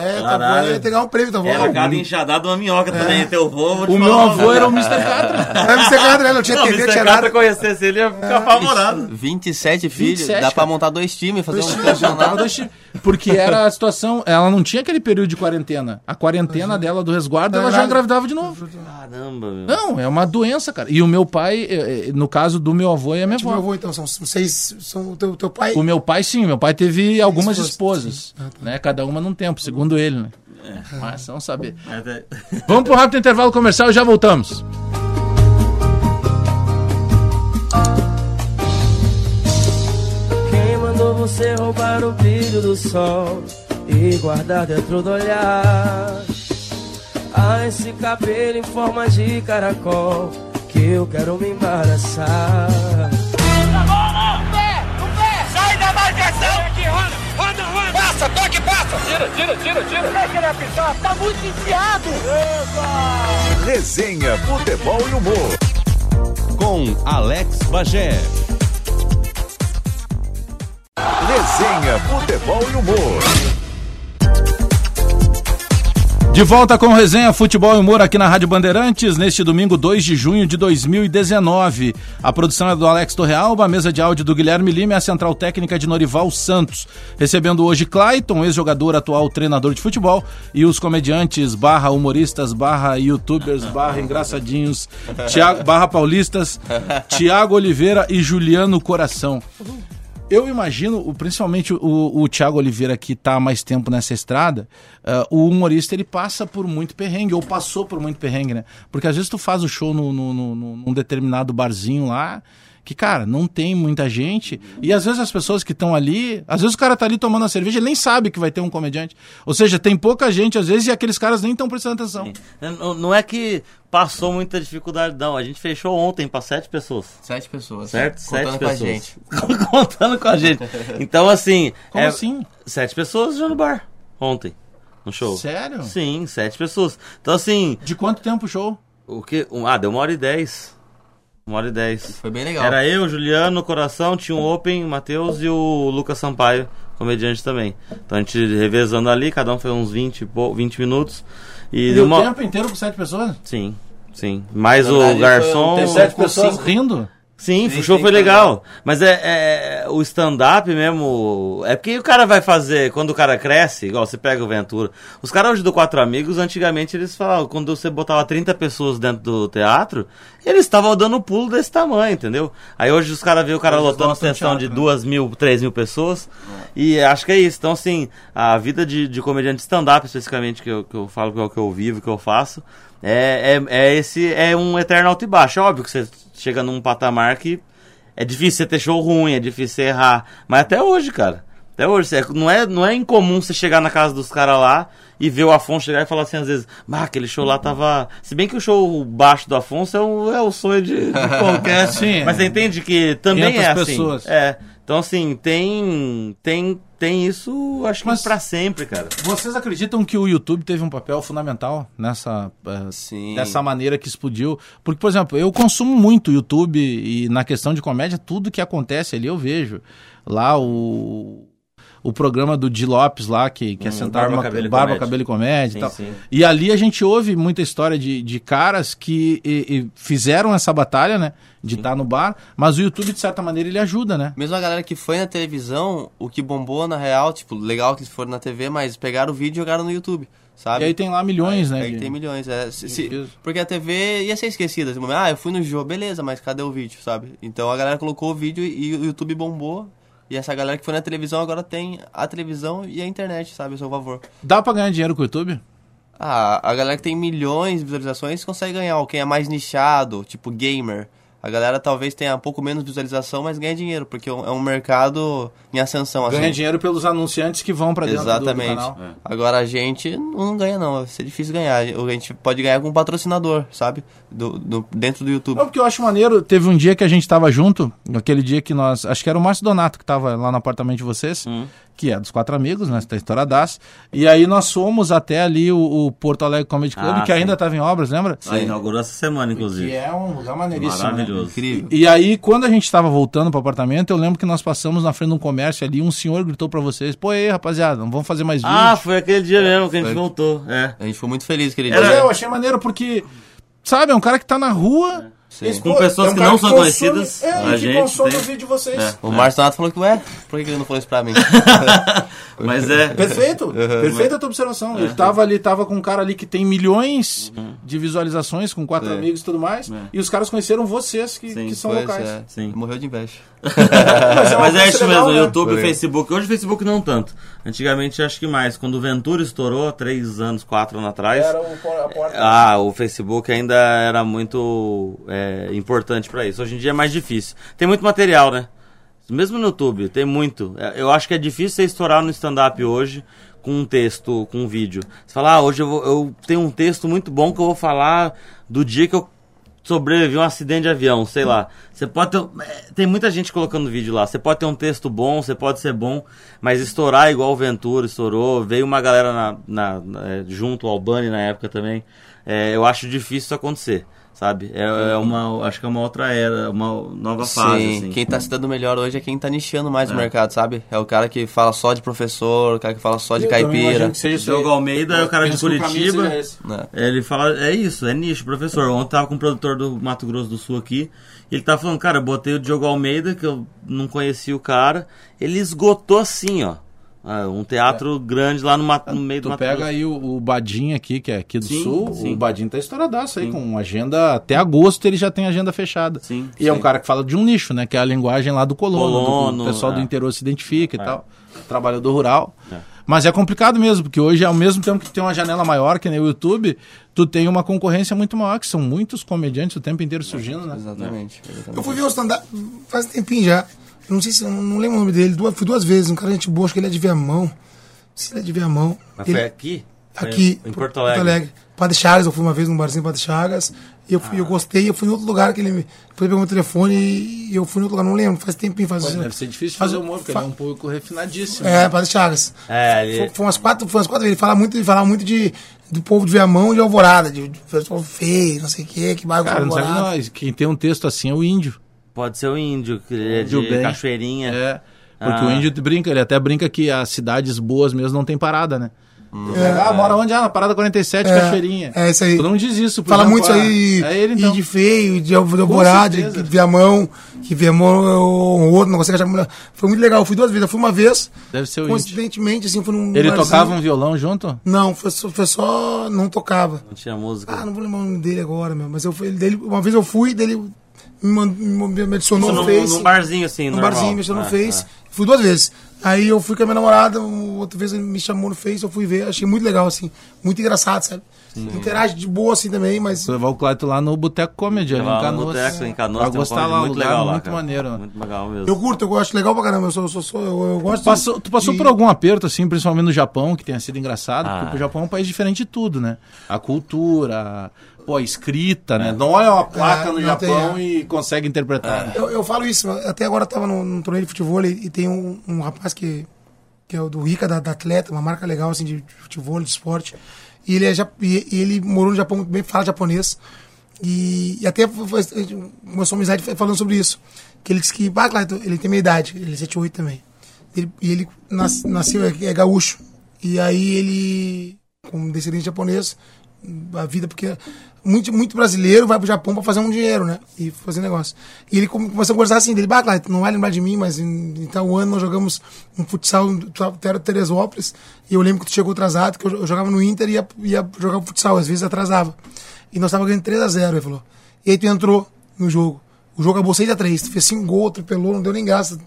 ia pegar um prêmio, tá bom. Era cada enxadada uma minhoca também, teu avô. O meu avô era o Mr. Catra. Era o Mr. Catra, ele não tinha TV, tinha nada. Se o Mr. Catra conhecesse ele, ia ficar apavorado. 27 filhos, dá pra montar 2 times, fazer um campeonato. Porque era a situação, ela não tinha tinha aquele período de quarentena. A quarentena dela do resguardo, ela já engravidava de novo. Caramba, meu. Não, é uma doença, cara. E o meu pai, no caso do meu avô e a minha avó. O meu avô, então, são seis. São o teu pai? O meu pai, sim. Meu pai teve algumas esposas. Né? Cada uma num tempo, segundo ele, né? É. Mas vamos saber. Vamos para um rápido intervalo comercial e já voltamos. Quem mandou você roubar o brilho do sol e guardar dentro do olhar? Ah, esse cabelo em forma de caracol que eu quero me embaraçar. A bola! O pé! Sai da marcação! Aqui, roda! Passa, toque, passa! Tira! Como que ele apitar? Tá muito enfiado! Eita! Resenha, futebol e humor com Alex Bagé. Resenha, futebol e humor. De volta com Resenha, Futebol e Humor aqui na Rádio Bandeirantes, neste domingo 2 de junho de 2019. A produção é do Alex Torrealba, a mesa de áudio do Guilherme Lima e a central técnica de Norival Santos. Recebendo hoje Clayton, ex-jogador, atual treinador de futebol, e os comediantes / humoristas / youtubers / engraçadinhos, / paulistas, Thiago Oliveira e Juliano Coração. Eu imagino, principalmente o Thiago Oliveira, que está há mais tempo nessa estrada, o humorista, ele passa por muito perrengue, ou passou por muito perrengue, né? Porque às vezes tu faz o show num determinado barzinho lá, que, cara, não tem muita gente, e às vezes as pessoas que estão ali, às vezes o cara tá ali tomando a cerveja, ele nem sabe que vai ter um comediante. Ou seja, tem pouca gente, às vezes, e aqueles caras nem estão prestando atenção. Não é que... Passou muita dificuldade, não. A gente fechou ontem para 7 pessoas. 7 pessoas. Certo? Contando 7 pessoas. Contando com a gente. Então, assim... Como assim? 7 pessoas já no bar. Ontem. No show. Sério? Sim, 7 pessoas. Então, assim... De quanto tempo o show? O quê? Deu 1h10. 1h10. Foi bem legal. Era eu, Juliano, Coração, tinha o Open, o Matheus e o Lucas Sampaio, comediante também. Então, a gente revezando ali, cada um foi uns 20 minutos. E o tempo inteiro com 7 pessoas? Sim. Mais verdade, o garçom... Tem 7 pessoas rindo? Sim, o show foi legal. Mas o stand-up mesmo... É porque o cara vai fazer... Quando o cara cresce, igual você pega o Ventura... Os caras hoje do Quatro Amigos, antigamente eles falavam... Quando você botava 30 pessoas dentro do teatro... Eles estavam dando um pulo desse tamanho, entendeu? Aí hoje os caras veem o cara lotando sessão de 2.000, 3.000 pessoas. E acho que é isso. Então, assim, a vida de comediante stand-up, especificamente, que eu falo, que é o que eu vivo, que eu faço... É um eterno alto e baixo. É óbvio que você chega num patamar que é difícil você ter show ruim, é difícil você errar. Mas até hoje, cara. Até hoje. Não é incomum você chegar na casa dos caras lá e ver o Afonso chegar e falar assim, às vezes, aquele show lá tava... Se bem que o show baixo do Afonso é o sonho de qualquer... Sim, mas você entende que também é assim. Pessoas. É. Então, assim, tem isso, acho que pra sempre, cara. Vocês acreditam que o YouTube teve um papel fundamental dessa maneira que explodiu? Porque, por exemplo, eu consumo muito YouTube e na questão de comédia, tudo que acontece ali eu vejo. Lá o programa do Di Lopes lá, que é sentar uma barba, cabelo e comédia e tal. Sim. E ali a gente ouve muita história de caras que fizeram essa batalha, né? De estar no bar, mas o YouTube, de certa maneira, ele ajuda, né? Mesmo a galera que foi na televisão, o que bombou na real, tipo, legal que eles foram na TV, mas pegaram o vídeo e jogaram no YouTube, sabe? E aí tem lá milhões, né? Aí tem milhões, porque a TV ia ser esquecida. Tipo, eu fui no jogo, beleza, mas cadê o vídeo, sabe? Então a galera colocou o vídeo e o YouTube bombou. E essa galera que foi na televisão agora tem a televisão e a internet, sabe? A seu favor. Dá pra ganhar dinheiro com o YouTube? A galera que tem milhões de visualizações consegue ganhar. Quem é mais nichado, tipo gamer. A galera talvez tenha um pouco menos visualização, mas ganha dinheiro, porque é um mercado em ascensão. Assim. Ganha dinheiro pelos anunciantes que vão pra dentro do canal. Exatamente. Agora a gente não ganha, não. Vai ser difícil ganhar. A gente pode ganhar com um patrocinador, sabe? Dentro do YouTube. Não, porque eu acho maneiro. Teve um dia que a gente tava junto, aquele dia que nós... Acho que era o Márcio Donato que tava lá no apartamento de vocês, que é dos Quatro Amigos, né? Tá estouradaço. E aí nós fomos até ali o Porto Alegre Comedy Club, que ainda tava em obras, lembra? Sim. Aí inaugurou essa semana, inclusive. E é um lugar maneiríssimo. Maravilha. E aí, quando a gente estava voltando pro apartamento, eu lembro que nós passamos na frente de um comércio ali, um senhor gritou pra vocês, pô, aí, rapaziada, não vamos fazer mais vídeo. Ah, foi aquele dia mesmo que a gente voltou. A gente foi muito feliz aquele dia. Eu achei maneiro porque, sabe, é um cara que tá na rua... Eles, com pessoas que não são conhecidas, a gente tem... o vídeo de vocês. É. O Márcio Donato falou que, ué, por que ele não falou isso pra mim? Mas é... Perfeito, perfeita a tua observação. Ele tava ali, tava com um cara ali que tem milhões de visualizações, com 4 amigos e tudo mais, e os caras conheceram vocês, que são locais. É. Sim. Morreu de inveja. Mas é isso mesmo, né? YouTube, foi. Facebook. Hoje o Facebook não tanto. Antigamente, acho que mais. Quando o Ventura estourou, 3 anos, 4 anos atrás... Era a porta. Ah, o Facebook ainda era muito... importante pra isso. Hoje em dia é mais difícil. Tem muito material, né? Mesmo no YouTube, tem muito. Eu acho que é difícil você estourar no stand-up hoje com um texto, com um vídeo. Você fala, ah, hoje eu tenho um texto muito bom que eu vou falar do dia que eu sobrevivi a um acidente de avião, sei lá. Você pode ter... Tem muita gente colocando vídeo lá. Você pode ter um texto bom, você pode ser bom, mas estourar igual o Ventura estourou, veio uma galera junto ao Bunny na época também. Eu acho difícil isso acontecer. Sabe? Acho que é uma outra era, uma nova fase. Sim, assim. Quem tá se dando melhor hoje é quem tá nichando mais o mercado, sabe? É o cara que fala só de professor, o cara que fala só de caipira. O Diogo Almeida é o cara de Curitiba. Ele fala, é isso, é nicho, professor. Ontem eu tava com um produtor do Mato Grosso do Sul aqui, e ele tava falando, cara, eu botei o Diogo Almeida, que eu não conhecia o cara, ele esgotou assim, ó. Um teatro grande lá no meio do Mato Grosso. Tu pega aí o Badim aqui, que é aqui do Sul. Sim. O Badim tá estouradaço aí, com agenda... Até agosto ele já tem agenda fechada. Sim, e é um cara que fala de um nicho, né? Que é a linguagem lá do colono. O pessoal do interior se identifica e tal. Trabalhador rural. É. Mas é complicado mesmo, porque hoje, ao mesmo tempo que tem uma janela maior, que nem o YouTube, tu tem uma concorrência muito maior, que são muitos comediantes o tempo inteiro surgindo, né? Exatamente. Eu fui ver o stand-up faz tempinho já. Não sei se, eu não lembro o nome dele, fui 2 vezes, um cara de gente boa, acho que ele é de Viamão. Não sei se ele é de Viamão. Mas ele... foi aqui? Aqui. Em Porto Alegre. Padre Chagas, eu fui uma vez num barzinho Padre Chagas, e eu gostei, eu fui em outro lugar que ele me... Foi pegar meu telefone e eu fui em outro lugar, não lembro, faz tempinho. Deve ser difícil fazer humor, porque ele é um público refinadíssimo. Padre Chagas. Foi umas 4 vezes, ele falava muito de... Do povo de Viamão e de Alvorada, de pessoal feio, não sei o quê, que bairro de Alvorada. Cara, não sabe nós, quem tem um texto assim é o Índio. Pode ser o Índio, que é de Cachoeirinha. Porque o Índio brinca, ele até brinca que as cidades boas mesmo não tem parada, né? Mora onde? Na Parada 47, Cachoeirinha. É isso aí. Todo mundo diz isso. Fala muito isso aí, ele, então. De feio, de Alvorada, de Viamão, que Viamão é o outro, não consegue achar mulher. Foi muito legal, eu fui 2 vezes, eu fui uma vez. Deve ser o Índio. Coincidentemente, assim, foi num... Ele tocava um violão junto? Não, foi só não tocava. Não tinha música. Não vou lembrar o nome dele agora, meu, mas eu fui, uma vez eu fui, dele... Me adicionou no Face. Num barzinho assim, no barzinho, me adicionou no Face. Fui 2 vezes. Aí eu fui com a minha namorada, outra vez ele me chamou no Face, eu fui ver. Achei muito legal, assim. Muito engraçado, sabe? Sim. Interage de boa, assim, também, mas... Você levar o Clayton lá no Boteco Comedy, ali em Canoas. Boteco, em Canoas. Vai gostar lá, muito legal lá, muito maneiro. Muito legal mesmo. Eu curto, eu gosto, legal pra caramba. Eu gosto... Tu passou por algum aperto, assim, principalmente no Japão, que tenha sido engraçado? Porque o Japão é um país diferente de tudo, né? A cultura... Pô, escrita, né? Não olha uma placa no Japão e consegue interpretar. Eu falo isso, até agora eu tava num torneio de futebol e tem um rapaz que é o do Rica da Atleta, uma marca legal assim de futebol, de esporte. E ele morou no Japão muito bem, fala japonês. E até começou uma amizade falando sobre isso. Que ele disse que, Clayton, ele tem minha idade, ele é 78 também. Ele nasceu, é gaúcho. E aí ele, como descendente japonês, a vida, porque muito, muito brasileiro vai pro Japão pra fazer um dinheiro, né? E fazer negócio. E ele começou a conversar assim dele, Clayton, não vai lembrar de mim, mas em tal ano nós jogamos um futsal no Teresópolis, e eu lembro que tu chegou atrasado, que eu jogava no Inter e ia jogar o futsal, às vezes atrasava. E nós tava ganhando 3-0, ele falou. E aí tu entrou no jogo. O jogo acabou 6-3, tu fez 5 gols, tripelou, não deu nem graça,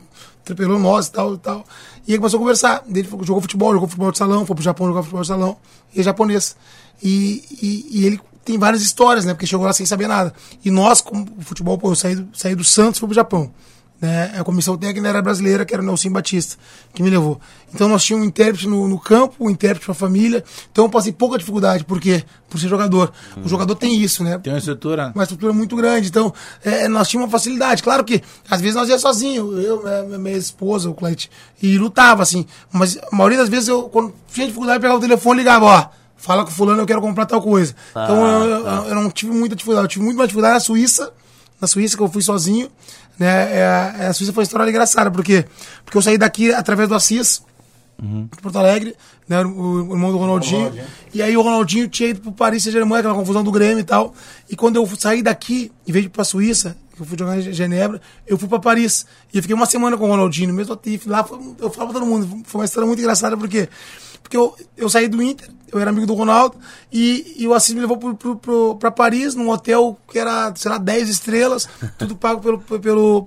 tripelou nós e tal. E aí começou a conversar. Ele jogou futebol de salão, foi pro Japão jogar futebol de salão, e é japonês. E ele tem várias histórias, né? Porque chegou lá sem saber nada. E nós, como futebol, eu saí do Santos e fui pro Japão. Né? A comissão técnica era brasileira, que era o Nelson Batista, que me levou. Então nós tínhamos um intérprete no campo, um intérprete pra família. Então eu passei pouca dificuldade. Por quê? Por ser jogador. O jogador tem isso, né? Tem uma estrutura. Uma estrutura muito grande. Então nós tínhamos uma facilidade. Claro que às vezes nós íamos sozinhos. Eu, minha esposa, o Clayton. E lutava, assim. Mas a maioria das vezes, eu, quando tinha dificuldade, eu pegava o telefone e ligava, fala com o fulano, eu quero comprar tal coisa. Então eu não tive muita dificuldade. Eu tive muito mais dificuldade na Suíça, que eu fui sozinho. Né? A Suíça foi uma história engraçada, porque eu saí daqui através do Assis, de Porto Alegre, né? O irmão do Ronaldinho. E aí o Ronaldinho tinha ido pro Paris Saint-Germain, aquela confusão do Grêmio e tal. E quando eu saí daqui, em vez de ir pra Suíça, eu fui jogar em Genebra, eu fui pra Paris. E eu fiquei uma semana com o Ronaldinho, mesmo lá, eu falo pra todo mundo, foi uma história muito engraçada, por quê? Porque eu saí do Inter, eu era amigo do Ronaldo, e o Assis me levou pra Paris, num hotel que era, sei lá, 10 estrelas, tudo pago pelo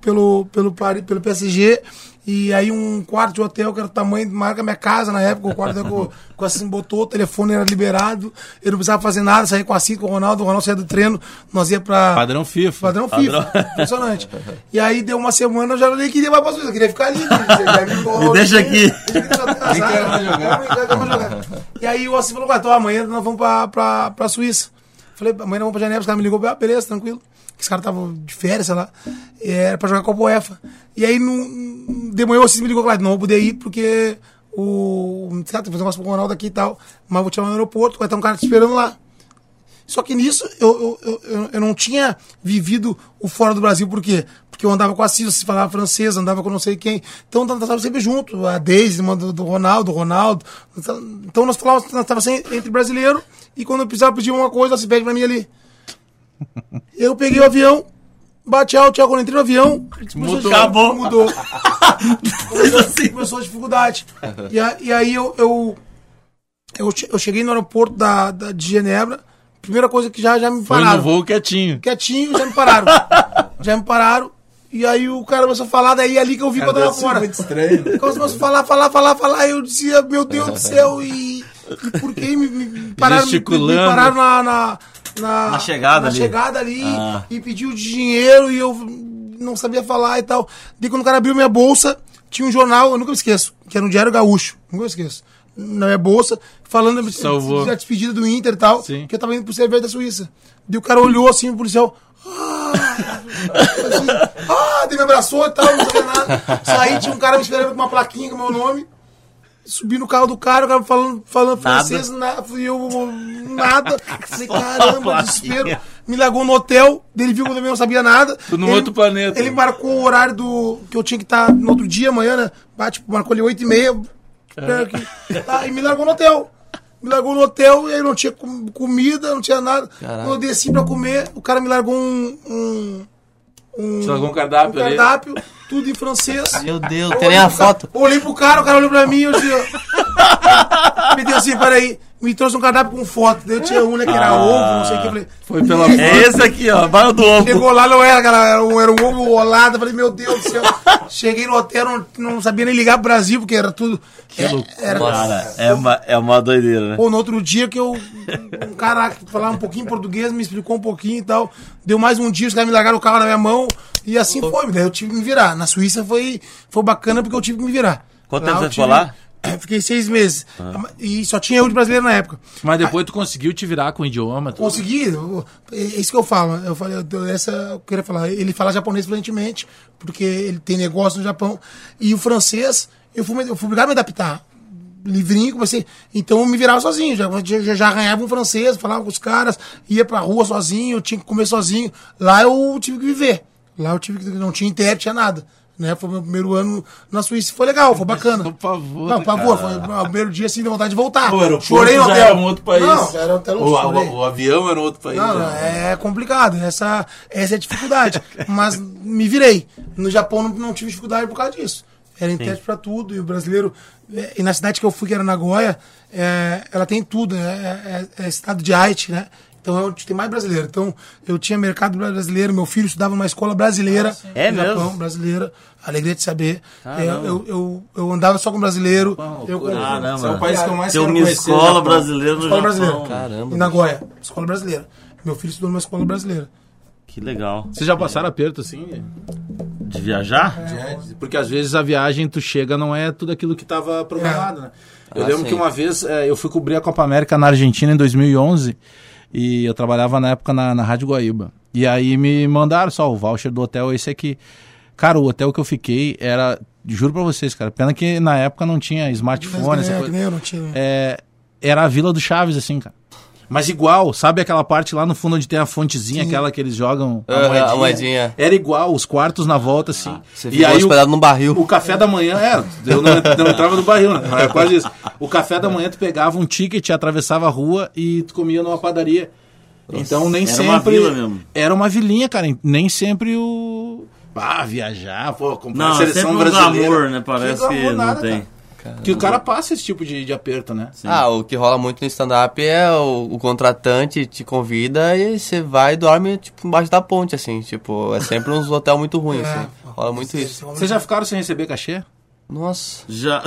PSG, e aí um quarto de hotel que era o tamanho, marca minha casa na época, o quarto que o Assis botou, o telefone era liberado, eu não precisava fazer nada, saí com o Assis, com o Ronaldo saía do treino, nós ia pra... Padrão FIFA, impressionante. E aí deu uma semana, eu já nem queria mais pra Suíça, eu queria ficar ali, me deixa aqui. E aí o Assis falou, então amanhã nós vamos pra Suíça. Falei, amanhã nós vamos pra Genebra, os caras me ligou, beleza, tranquilo. Os caras estavam de férias, sei lá, era pra jogar Copa UEFA. E aí de manhã o Assis me ligou, claro, não vou poder ir porque tem que fazer um negócio pro Ronaldo aqui e tal, mas vou te chamar no aeroporto, vai estar um cara te esperando lá. Só que nisso eu não tinha vivido o fora do Brasil, por quê? Porque eu andava com a Assis, se falava francês, andava com não sei quem. Então nós estávamos sempre juntos, a Deise, irmã do Ronaldo. Então nós estávamos entre brasileiro e quando eu precisava pedir uma coisa, ela se pede pra mim ali. Eu peguei o avião, bati alto, Thiago, quando entrei no avião, mudou. Começou a dificuldade. E aí eu cheguei no aeroporto de Genebra. Primeira coisa que já me pararam. Foi no voo quietinho. Quietinho, já me pararam. E aí o cara começou a falar, daí ali que eu vi quando eu tava fora. Muito estranho. Começou a falar, e eu dizia, meu Deus do céu, e por que me pararam? Me pararam na chegada na ali. E pediu dinheiro, e eu não sabia falar e tal. Daí quando o cara abriu minha bolsa, tinha um jornal, eu nunca me esqueço, que era um Diário Gaúcho, nunca me esqueço. Na minha bolsa, falando da despedida do Inter e tal, sim, que eu tava indo pro cerveja da Suíça. E o cara olhou assim pro policial, me abraçou e tal, não sabia nada. Saí, tinha um cara me esperando com uma plaquinha com o meu nome. Subi no carro do cara, o cara falando francês, nada. Falei, caramba, desespero. Me largou no hotel, ele viu que eu também não sabia nada. Tô no outro planeta. Ele marcou o horário que eu tinha que estar no outro dia, amanhã, né? Marcou ali 8h30. E me largou no hotel. E aí não tinha comida, não tinha nada. Caraca. Quando eu desci pra comer, o cara me largou um cardápio, ali. Tudo em francês. Meu Deus, terei a foto. Olhei pro cara, o cara olhou pra mim, eu disse... me deu assim, peraí. Me trouxe um cardápio com foto. Daí eu tinha um, né, que era ovo, não sei o que. Eu falei, foi pela foto. É esse aqui, ó. Vai o do ovo. Chegou lá, não era, cara. Era um ovo rolado. Eu falei, meu Deus do céu. Cheguei no hotel, não sabia nem ligar pro Brasil, porque era tudo... É uma doideira, né? Pô, no outro dia que um cara falava um pouquinho português, me explicou um pouquinho e tal. Deu mais um dia, os caras me largaram o carro na minha mão. E assim foi. Daí eu tive que me virar. Na Suíça foi bacana, porque eu tive que me virar. Quanto tempo você ficou lá? Fiquei 6 meses. E só tinha eu de brasileiro na época. Mas depois tu conseguiu te virar com o idioma? Tudo. Consegui. É isso que eu falo. Eu queria falar. Ele fala japonês fluentemente, porque ele tem negócio no Japão. E o francês, eu fui obrigado a me adaptar. Livrinho, comecei. Então eu me virava sozinho. Já arranhava um francês, falava com os caras, ia pra rua sozinho, eu tinha que comer sozinho. Lá eu tive que viver. Lá eu tive que. Não tinha intérprete, tinha nada. Né, foi meu primeiro ano na Suíça, foi legal, foi bacana. Por favor, foi o primeiro dia assim, de vontade de voltar. Pô, chorei no hotel. Era um outro país. Não, era um hotel, o avião era outro país. Não, é complicado, essa é a dificuldade. Mas me virei. No Japão não tive dificuldade por causa disso. Era intérprete pra tudo, e o brasileiro. E na cidade que eu fui, que era Nagoya, ela tem tudo, né? É estado de Aichi, né? Então eu tem mais brasileiro. Então eu tinha mercado brasileiro, meu filho estudava numa escola brasileira. É mesmo? Japão, brasileira. Alegria de saber. Eu andava só com brasileiro. Caramba. É o país que eu mais quero conhecer. Escola brasileira no Japão. Caramba. Em Nagoya, escola brasileira. Meu filho estudou numa escola brasileira. Que legal. Vocês já passaram aperto assim? De viajar? Porque às vezes a viagem tu chega não é tudo aquilo que estava programado, né? Eu lembro que uma vez eu fui cobrir a Copa América na Argentina em 2011. E eu trabalhava na época na Rádio Guaíba. E aí me mandaram só o voucher do hotel, esse aqui. Cara, o hotel que eu fiquei era... Juro pra vocês, cara. Pena que na época não tinha smartphone, essa coisa. Não tinha. Era a Vila do Chaves, assim, cara. Mas igual, sabe aquela parte lá no fundo onde tem a fontezinha, sim, aquela que eles jogam a moedinha? Era igual, os quartos na volta, assim. Ah, você ficou hospedado num barril. O café da manhã, eu não entrava no barril, né? Era quase isso. O café da manhã tu pegava um ticket, atravessava a rua e tu comia numa padaria. Nossa, então nem era sempre... Era uma vila mesmo. Era uma vilinha, cara. Nem sempre o... Ah, viajar, pô, comprar a seleção brasileira. Não, sempre um glamour, né? Parece que não tem... Cara. Que o cara passa esse tipo de aperto, né? Sim. Ah, o que rola muito no stand-up é o contratante te convida e você vai e dorme, tipo, embaixo da ponte, assim. Tipo, é sempre uns hotel muito ruins, assim. Rola muito isso. Vocês já ficaram sem receber cachê? Nossa. Já.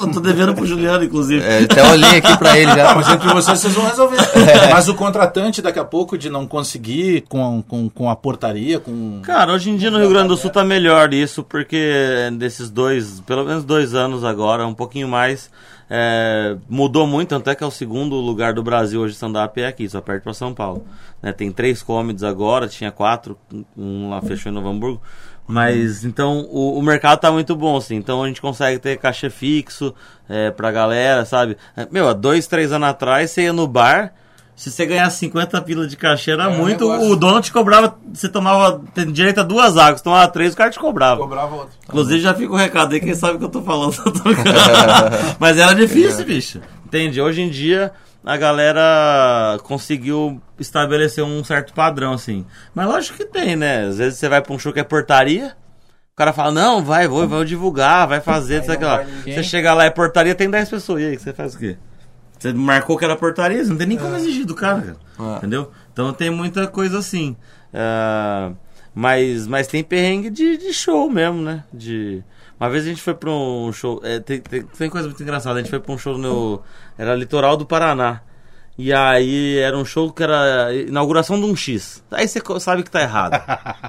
Eu tô devendo pro Juliano, inclusive. É, até olhei aqui pra ele já. Não, mas entre vocês vão resolver. É. Mas o contratante, daqui a pouco, de não conseguir com a portaria, com... Cara, hoje em dia no Rio Grande do Sul tá melhor isso, porque desses pelo menos 2 anos agora, um pouquinho mais, mudou muito, até que é o segundo lugar do Brasil hoje stand-up é aqui, só perde pra São Paulo. Né, tem 3 comedies agora, tinha 4, um lá fechou em Novo Hamburgo. Mas, então, o mercado tá muito bom, assim. Então, a gente consegue ter cachê fixo pra galera, sabe? Meu, há 2, 3 anos atrás, você ia no bar... Se você ganhasse 50 pila de cachê, era muito. O dono te cobrava, você tomava direito a 2 águas, você tomava 3, o cara te cobrava. Cobrava outro. Inclusive, já fica o recado aí, quem sabe o que eu tô falando. Mas era difícil, bicho. Entende? Hoje em dia, a galera conseguiu estabelecer um certo padrão, assim. Mas lógico que tem, né? Às vezes você vai pra um show que é portaria, o cara fala, não, vou divulgar, vai fazer, sei lá. Você chega lá, é portaria, tem 10 pessoas, e aí, você faz o quê? Você marcou que era portaria, não tem nem como exigir do cara, entendeu? Então tem muita coisa assim. Mas tem perrengue de show mesmo, né? Uma vez a gente foi pra um show... Tem coisa muito engraçada. A gente foi pra um show no... Era litoral do Paraná. E aí era um show que era inauguração de um X. Aí você sabe que tá errado.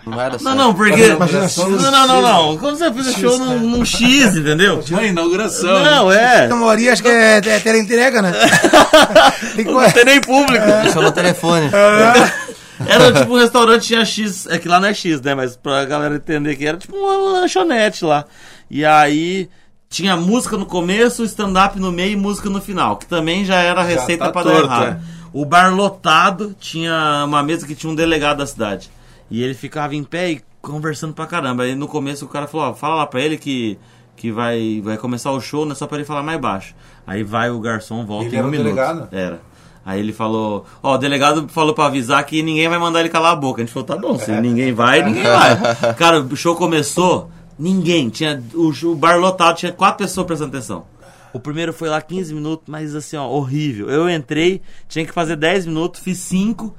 Não era só. Não, porque... Não. Quando você fez o show num X, entendeu? Não, inauguração. Não, Na maioria acho que é teleentrega, né? Não tem nem público. Só no telefone. Era tipo um restaurante, tinha X. É que lá não é X, né? Mas pra galera entender que era tipo uma lanchonete lá. E aí... Tinha música no começo, stand-up no meio e música no final, que também já era a receita para dar errado. O bar lotado, tinha uma mesa que tinha um delegado da cidade. E ele ficava em pé e conversando pra caramba. Aí no começo o cara falou, fala lá pra ele que vai começar o show, né, só pra ele falar mais baixo. Aí vai o garçom, volta ele em 1 minuto. Delegado? Era. Aí ele falou, o delegado falou pra avisar que ninguém vai mandar ele calar a boca. A gente falou, tá bom, se ninguém vai, ninguém vai. Cara, o show começou... Ninguém, tinha o bar lotado, tinha 4 pessoas prestando atenção. O primeiro foi lá 15 minutos, mas assim, ó, horrível. Eu entrei, tinha que fazer 10 minutos, fiz 5,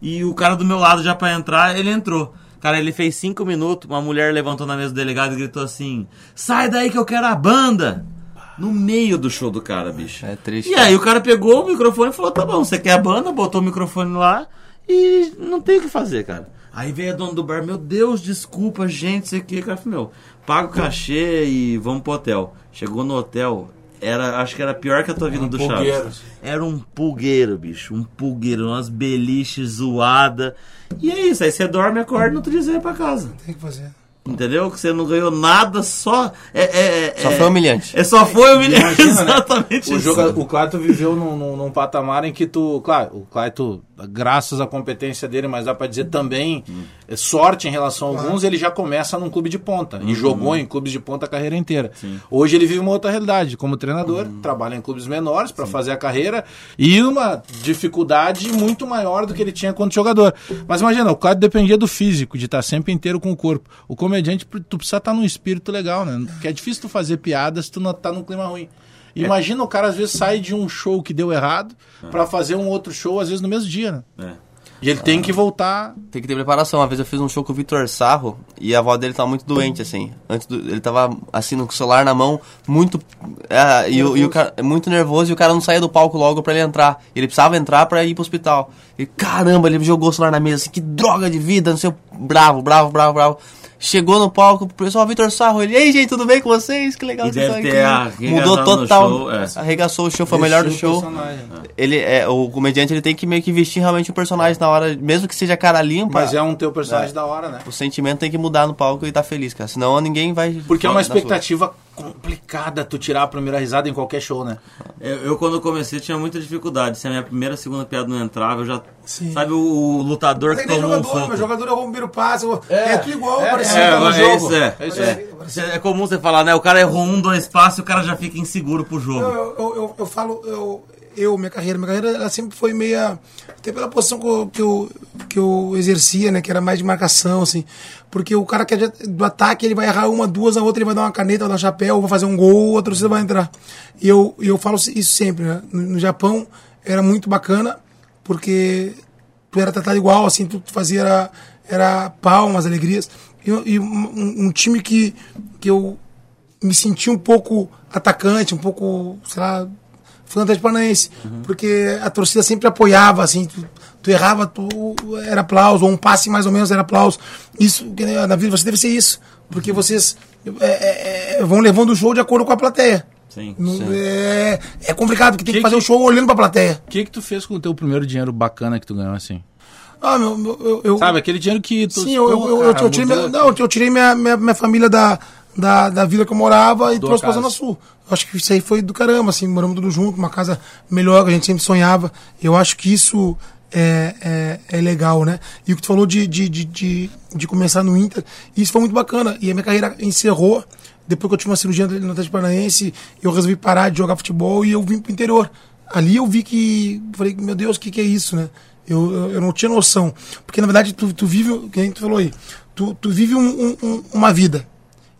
e o cara do meu lado já pra entrar, ele entrou. Cara, ele fez 5 minutos, uma mulher levantou na mesa do delegado e gritou assim, sai daí que eu quero a banda! No meio do show do cara, bicho. É triste. E aí o cara pegou o microfone e falou, tá bom, você quer a banda? Botou o microfone lá e não tem o que fazer, cara. Aí veio a dona do bar, meu Deus, desculpa, gente, isso aqui, cara, meu, paga o cachê e vamos pro hotel. Chegou no hotel, acho que era pior que a tua vida do Chaves. Era um pulgueiro, bicho, um pulgueiro, umas beliches zoadas. E é isso, aí você dorme, acorda, no outro dia você vai pra casa. Tem que fazer. Entendeu? Que você não ganhou nada, só... Só foi humilhante. Só foi humilhante, imagina, exatamente, né? O Clayton viveu num patamar em que tu... Claro, o Clayton, graças à competência dele, mas dá pra dizer também, sorte em relação a alguns, ele já começa num clube de ponta. E jogou em clubes de ponta a carreira inteira. Sim. Hoje ele vive uma outra realidade. Como treinador, trabalha em clubes menores pra fazer a carreira e uma dificuldade muito maior do que ele tinha quando jogador. Mas imagina, o Clayton dependia do físico, de estar sempre inteiro com o corpo. O comediante, tu precisa estar num espírito legal, né? Porque é difícil tu fazer piadas se tu não tá num clima ruim. Imagina o cara, às vezes, sai de um show que deu errado pra fazer um outro show, às vezes, no mesmo dia, né? E ele tem que voltar... Tem que ter preparação. Uma vez eu fiz um show com o Vitor Sarro e a avó dele tava muito doente, assim. Ele tava, assim, no celular na mão, muito... e o cara, muito nervoso, e o cara não saía do palco logo pra ele entrar. Ele precisava entrar pra ir pro hospital. E, caramba, ele jogou o celular na mesa, assim, que droga de vida, não sei o... Bravo. Chegou no palco, o pessoal, Vitor Sarro, ele, ei, gente, tudo bem com vocês? Que legal que vocês estão aqui. Mudou total, show, arregaçou o show, foi o melhor do show. Ele, o comediante, ele tem que meio que vestir realmente o personagem na hora, mesmo que seja cara limpa. Mas é um teu personagem da hora, né? O sentimento tem que mudar no palco e tá feliz, cara, senão ninguém vai... Porque é uma expectativa complicada tu tirar a primeira risada em qualquer show, né? Eu quando comecei tinha muita dificuldade. Se a minha primeira, segunda piada não entrava, eu já... Sim. Sabe o lutador que tomou um soco? O jogador é o primeiro passo. É tudo igual, parecido no jogo. É comum você falar, né? O cara errou um, dois passos e o cara já fica inseguro pro jogo. Eu falo... Minha carreira ela sempre foi meia... Até pela posição que eu exercia, né? Que era mais de marcação, assim. Porque o cara que é do ataque, ele vai errar uma, duas, a outra, ele vai dar uma caneta, vai dar um chapéu, vai fazer um gol, a torcida vai entrar. E eu falo isso sempre, né? No Japão, era muito bacana, porque tu era tratado igual, assim, tu fazia era palmas, alegrias. E um time que eu me senti um pouco atacante, um pouco, sei lá... Fantástico Paranaense, porque a torcida sempre apoiava, assim, tu errava, tu era aplauso, ou um passe mais ou menos era aplauso. Isso, na vida você deve ser isso, porque vocês vão levando o show de acordo com a plateia. Sim, sim. É complicado, porque tem que fazer o show olhando pra plateia. O que tu fez com o teu primeiro dinheiro bacana que tu ganhou, assim? Ah, eu sabe, aquele dinheiro que tu... Sim, eu tirei minha família da vila que eu morava e trouxe pra Zona Sul. Acho que isso aí foi do caramba, assim, moramos tudo junto, uma casa melhor que a gente sempre sonhava. Eu acho que isso é legal, né? E o que tu falou de começar no Inter, isso foi muito bacana. E a minha carreira encerrou, depois que eu tive uma cirurgia no Atlético Paranaense, eu resolvi parar de jogar futebol e eu vim pro interior. Ali eu vi que, falei, meu Deus, o que é isso, né? Eu não tinha noção. Porque na verdade tu vive, quem tu falou aí, tu vive uma vida.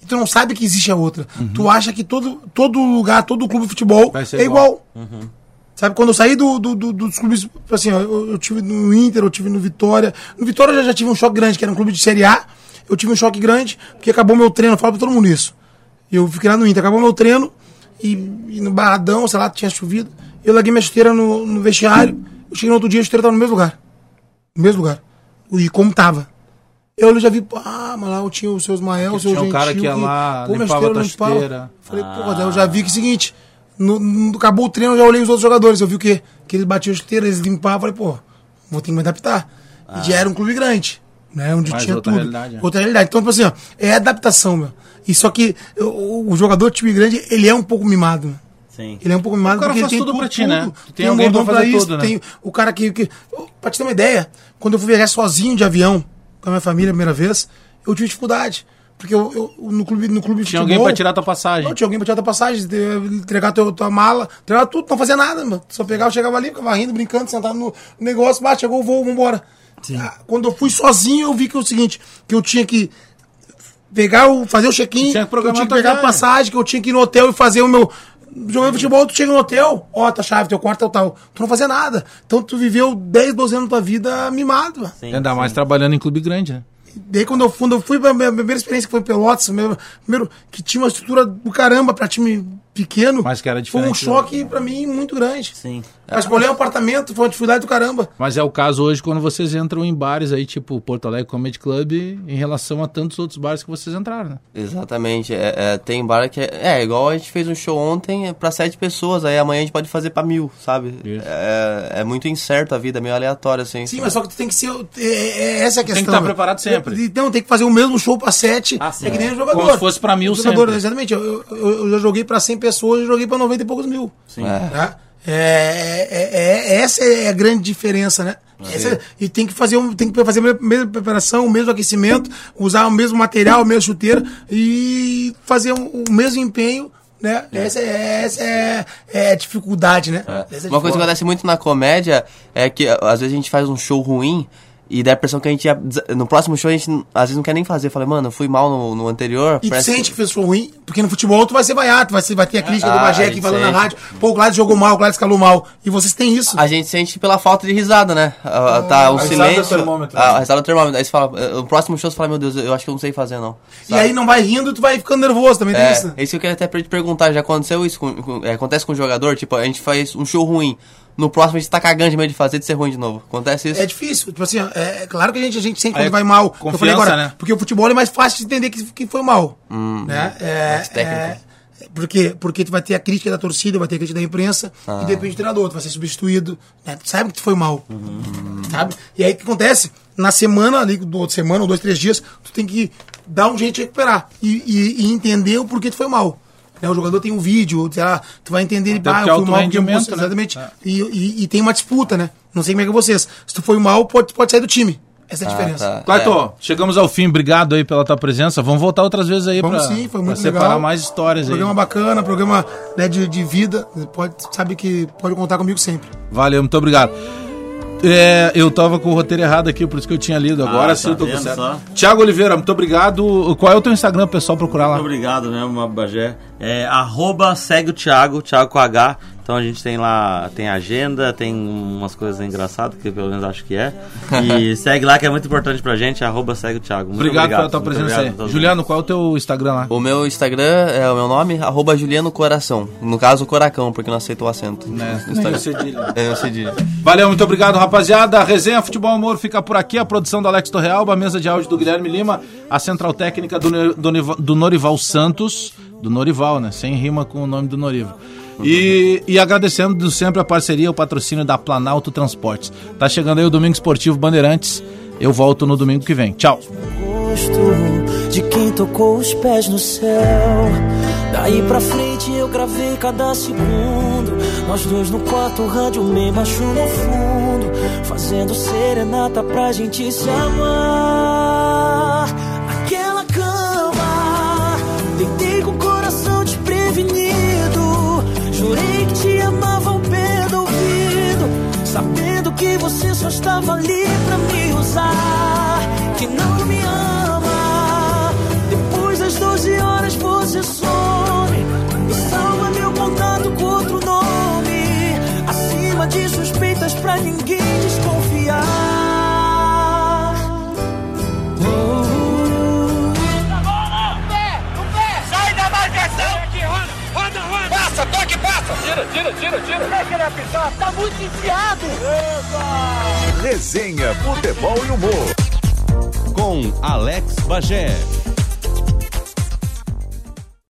Tu não sabe que existe a outra. Uhum. Tu acha que todo lugar, todo clube de futebol é igual. Uhum. Sabe, quando eu saí dos clubes, assim, eu tive no Inter, eu tive no Vitória. No Vitória eu já tive um choque grande, que era um clube de Série A. Eu tive um choque grande, porque acabou meu treino, eu falo pra todo mundo isso. Eu fiquei lá no Inter, acabou meu treino, e no Barradão, sei lá, tinha chovido. Eu larguei minha chuteira no vestiário, eu cheguei no outro dia, a chuteira tava no mesmo lugar. No mesmo lugar. E como tava. Eu já vi, mas lá eu tinha o seu Ismael, o seu Gentil. Tinha um cara que ia lá, limpava a chuteira. Falei, eu já vi que é o seguinte, acabou o treino, eu já olhei os outros jogadores, eu vi o quê? Que eles batiam a chuteira, eles limpavam, falei, vou ter que me adaptar. E já era um clube grande, né, onde mas tinha outra tudo. Realidade, outra realidade. Então, tipo assim, é adaptação, meu. E só que o jogador time grande, ele é um pouco mimado, né? Sim. Ele é um pouco mimado porque ele tem tudo pra ti, né? Tem alguém pra fazer tudo, né? Tem o cara que... Pra te ter uma ideia, quando eu fui viajar sozinho de avião, com a minha família a primeira vez, eu tive dificuldade. Porque eu no clube tinha alguém pra tirar tua passagem. Não, tinha alguém pra tirar tua passagem, entregar tua mala, entregar tudo, não fazia nada, mano. Só pegava, chegava ali, ficava rindo, brincando, sentado no negócio, bate, chegou o voo, vambora. Sim. Quando eu fui sozinho, eu vi que é o seguinte, que eu tinha que pegar, fazer o check-in, eu tinha que pegar a passagem, que eu tinha que ir no hotel e fazer o meu... Jogando futebol, tu chega no hotel, tá chave, teu quarto, tal. Tu não fazia nada. Então tu viveu 10, 12 anos da tua vida mimado. Sim, ainda mais trabalhando em clube grande, né? Daí quando eu fui, a minha primeira experiência que foi em Pelotas, primeiro que tinha uma estrutura do caramba pra time pequeno, mas que era diferente, foi um choque pra mim muito grande. Sim. Mas escolher um apartamento foi uma dificuldade do caramba. Mas é o caso hoje quando vocês entram em bares aí, tipo Porto Alegre Comedy Club, em relação a tantos outros bares que vocês entraram, né? Exatamente. Tem bar que é igual a gente fez um show ontem pra 7 pessoas, aí amanhã a gente pode fazer pra 1000, sabe? É muito incerto a vida, meio aleatória, assim. Sim, mas só que tu tem que ser... essa é a questão. Tem que estar preparado sempre. Então, tem que fazer o mesmo show pra 7. Que nem o jogador. Como se fosse pra 1000 jogador, sempre. Exatamente. Eu já joguei pra 100 pessoas, eu joguei pra 90 e poucos mil. Sim. Tá? Essa é a grande diferença, né? E tem que fazer a mesma preparação, o mesmo aquecimento, usar o mesmo material, o mesmo chuteiro e fazer o mesmo empenho. Né? Essa é a dificuldade, né? Uma coisa que acontece muito na comédia é que às vezes a gente faz um show ruim. E dá a impressão que a gente ia... No próximo show a gente às vezes não quer nem fazer. Falei, mano, eu fui mal no anterior. E parece... sente que fez show ruim, porque no futebol tu vai ser vaiado, vai ter a crítica do Bagé aqui falando na rádio. Pô, o Gladys jogou mal, o Gladys calou mal. E vocês têm isso. A gente sente pela falta de risada, né? Tá o silêncio. A risada do termômetro. Aí você fala, no próximo show você fala, meu Deus, eu acho que eu não sei fazer, não. Sabe? E aí não vai rindo, tu vai ficando nervoso também, tem isso. É isso que eu queria até te perguntar, já aconteceu isso? Acontece com o jogador? Tipo, a gente faz um show ruim. No próximo a gente tá cagando de medo de fazer, de ser ruim de novo. Acontece isso? É difícil. Tipo assim, claro que a gente sempre quando vai mal. Confiança, eu falei agora, né? Porque o futebol é mais fácil de entender que foi mal. Né? Mais técnico. Porque tu vai ter a crítica da torcida, vai ter a crítica da imprensa, e depende do treinador, tu vai ser substituído. Né? Tu sabe que tu foi mal. Sabe? E aí o que acontece? Na semana, ali, ou 2, 3 dias, tu tem que dar um jeito de recuperar. E entender o porquê tu foi mal. né? O jogador tem um vídeo, sei lá, tu vai entender, ah, eu fui mal porque eu moço, né? Exatamente. É. E tem uma disputa, né? Não sei como é que é vocês. Se tu foi mal, pode sair do time. Essa é a diferença. Tá. Clayton, chegamos ao fim. Obrigado aí pela tua presença. Vamos voltar outras vezes aí para separar legal. Mais histórias programa aí. Bacana, programa né, de vida. Sabe que pode contar comigo sempre. Valeu, muito obrigado. É, eu tava com o roteiro errado aqui, por isso que eu tinha lido. Agora sim, eu tô com certo. Thiago Oliveira, muito obrigado. Qual é o teu Instagram, pessoal? Procurar lá. Muito obrigado, né, Bagé. É, @ segue o Thiago, Thiago com H. Então a gente tem lá, tem agenda, tem umas coisas engraçadas, que pelo menos acho que é. E segue lá que é muito importante pra gente, @ segue o Thiago. Muito obrigado pela tua presença aí. Juliano, qual é o teu Instagram lá? O meu Instagram é o meu nome, @ Juliano Coração. No caso, Coracão, porque não aceito o acento. É, valeu, muito obrigado, rapaziada. A resenha Futebol Amor fica por aqui. A produção do Alex Torrealba, a mesa de áudio do Guilherme Lima, a central técnica do Norival Santos. Do Norival, né? Sem rima com o nome do Norival. E agradecendo sempre a parceria, o patrocínio da Planalto Transportes. Tá chegando aí o Domingo Esportivo Bandeirantes. Eu volto no domingo que vem. Tchau. Gosto de quem tocou os pés no céu. Daí pra frente eu gravei cada segundo. Nós dois no quarto, o rádio meio baixo no fundo, fazendo serenata pra gente se amar. Aquela cama, deitei com o coração desprevenido. Jurei que te amava ao pé do ouvido, sabendo que você só estava ali pra me usar, que não me ama. Depois das 12 horas você some e salva meu contato com outro nome, acima de suspeitas pra ninguém desconfiar. Passa, toque, passa! Tira! Vai querer apitar? Tá muito enfiado! Eita! Resenha, futebol e humor. Com Alex Bagé.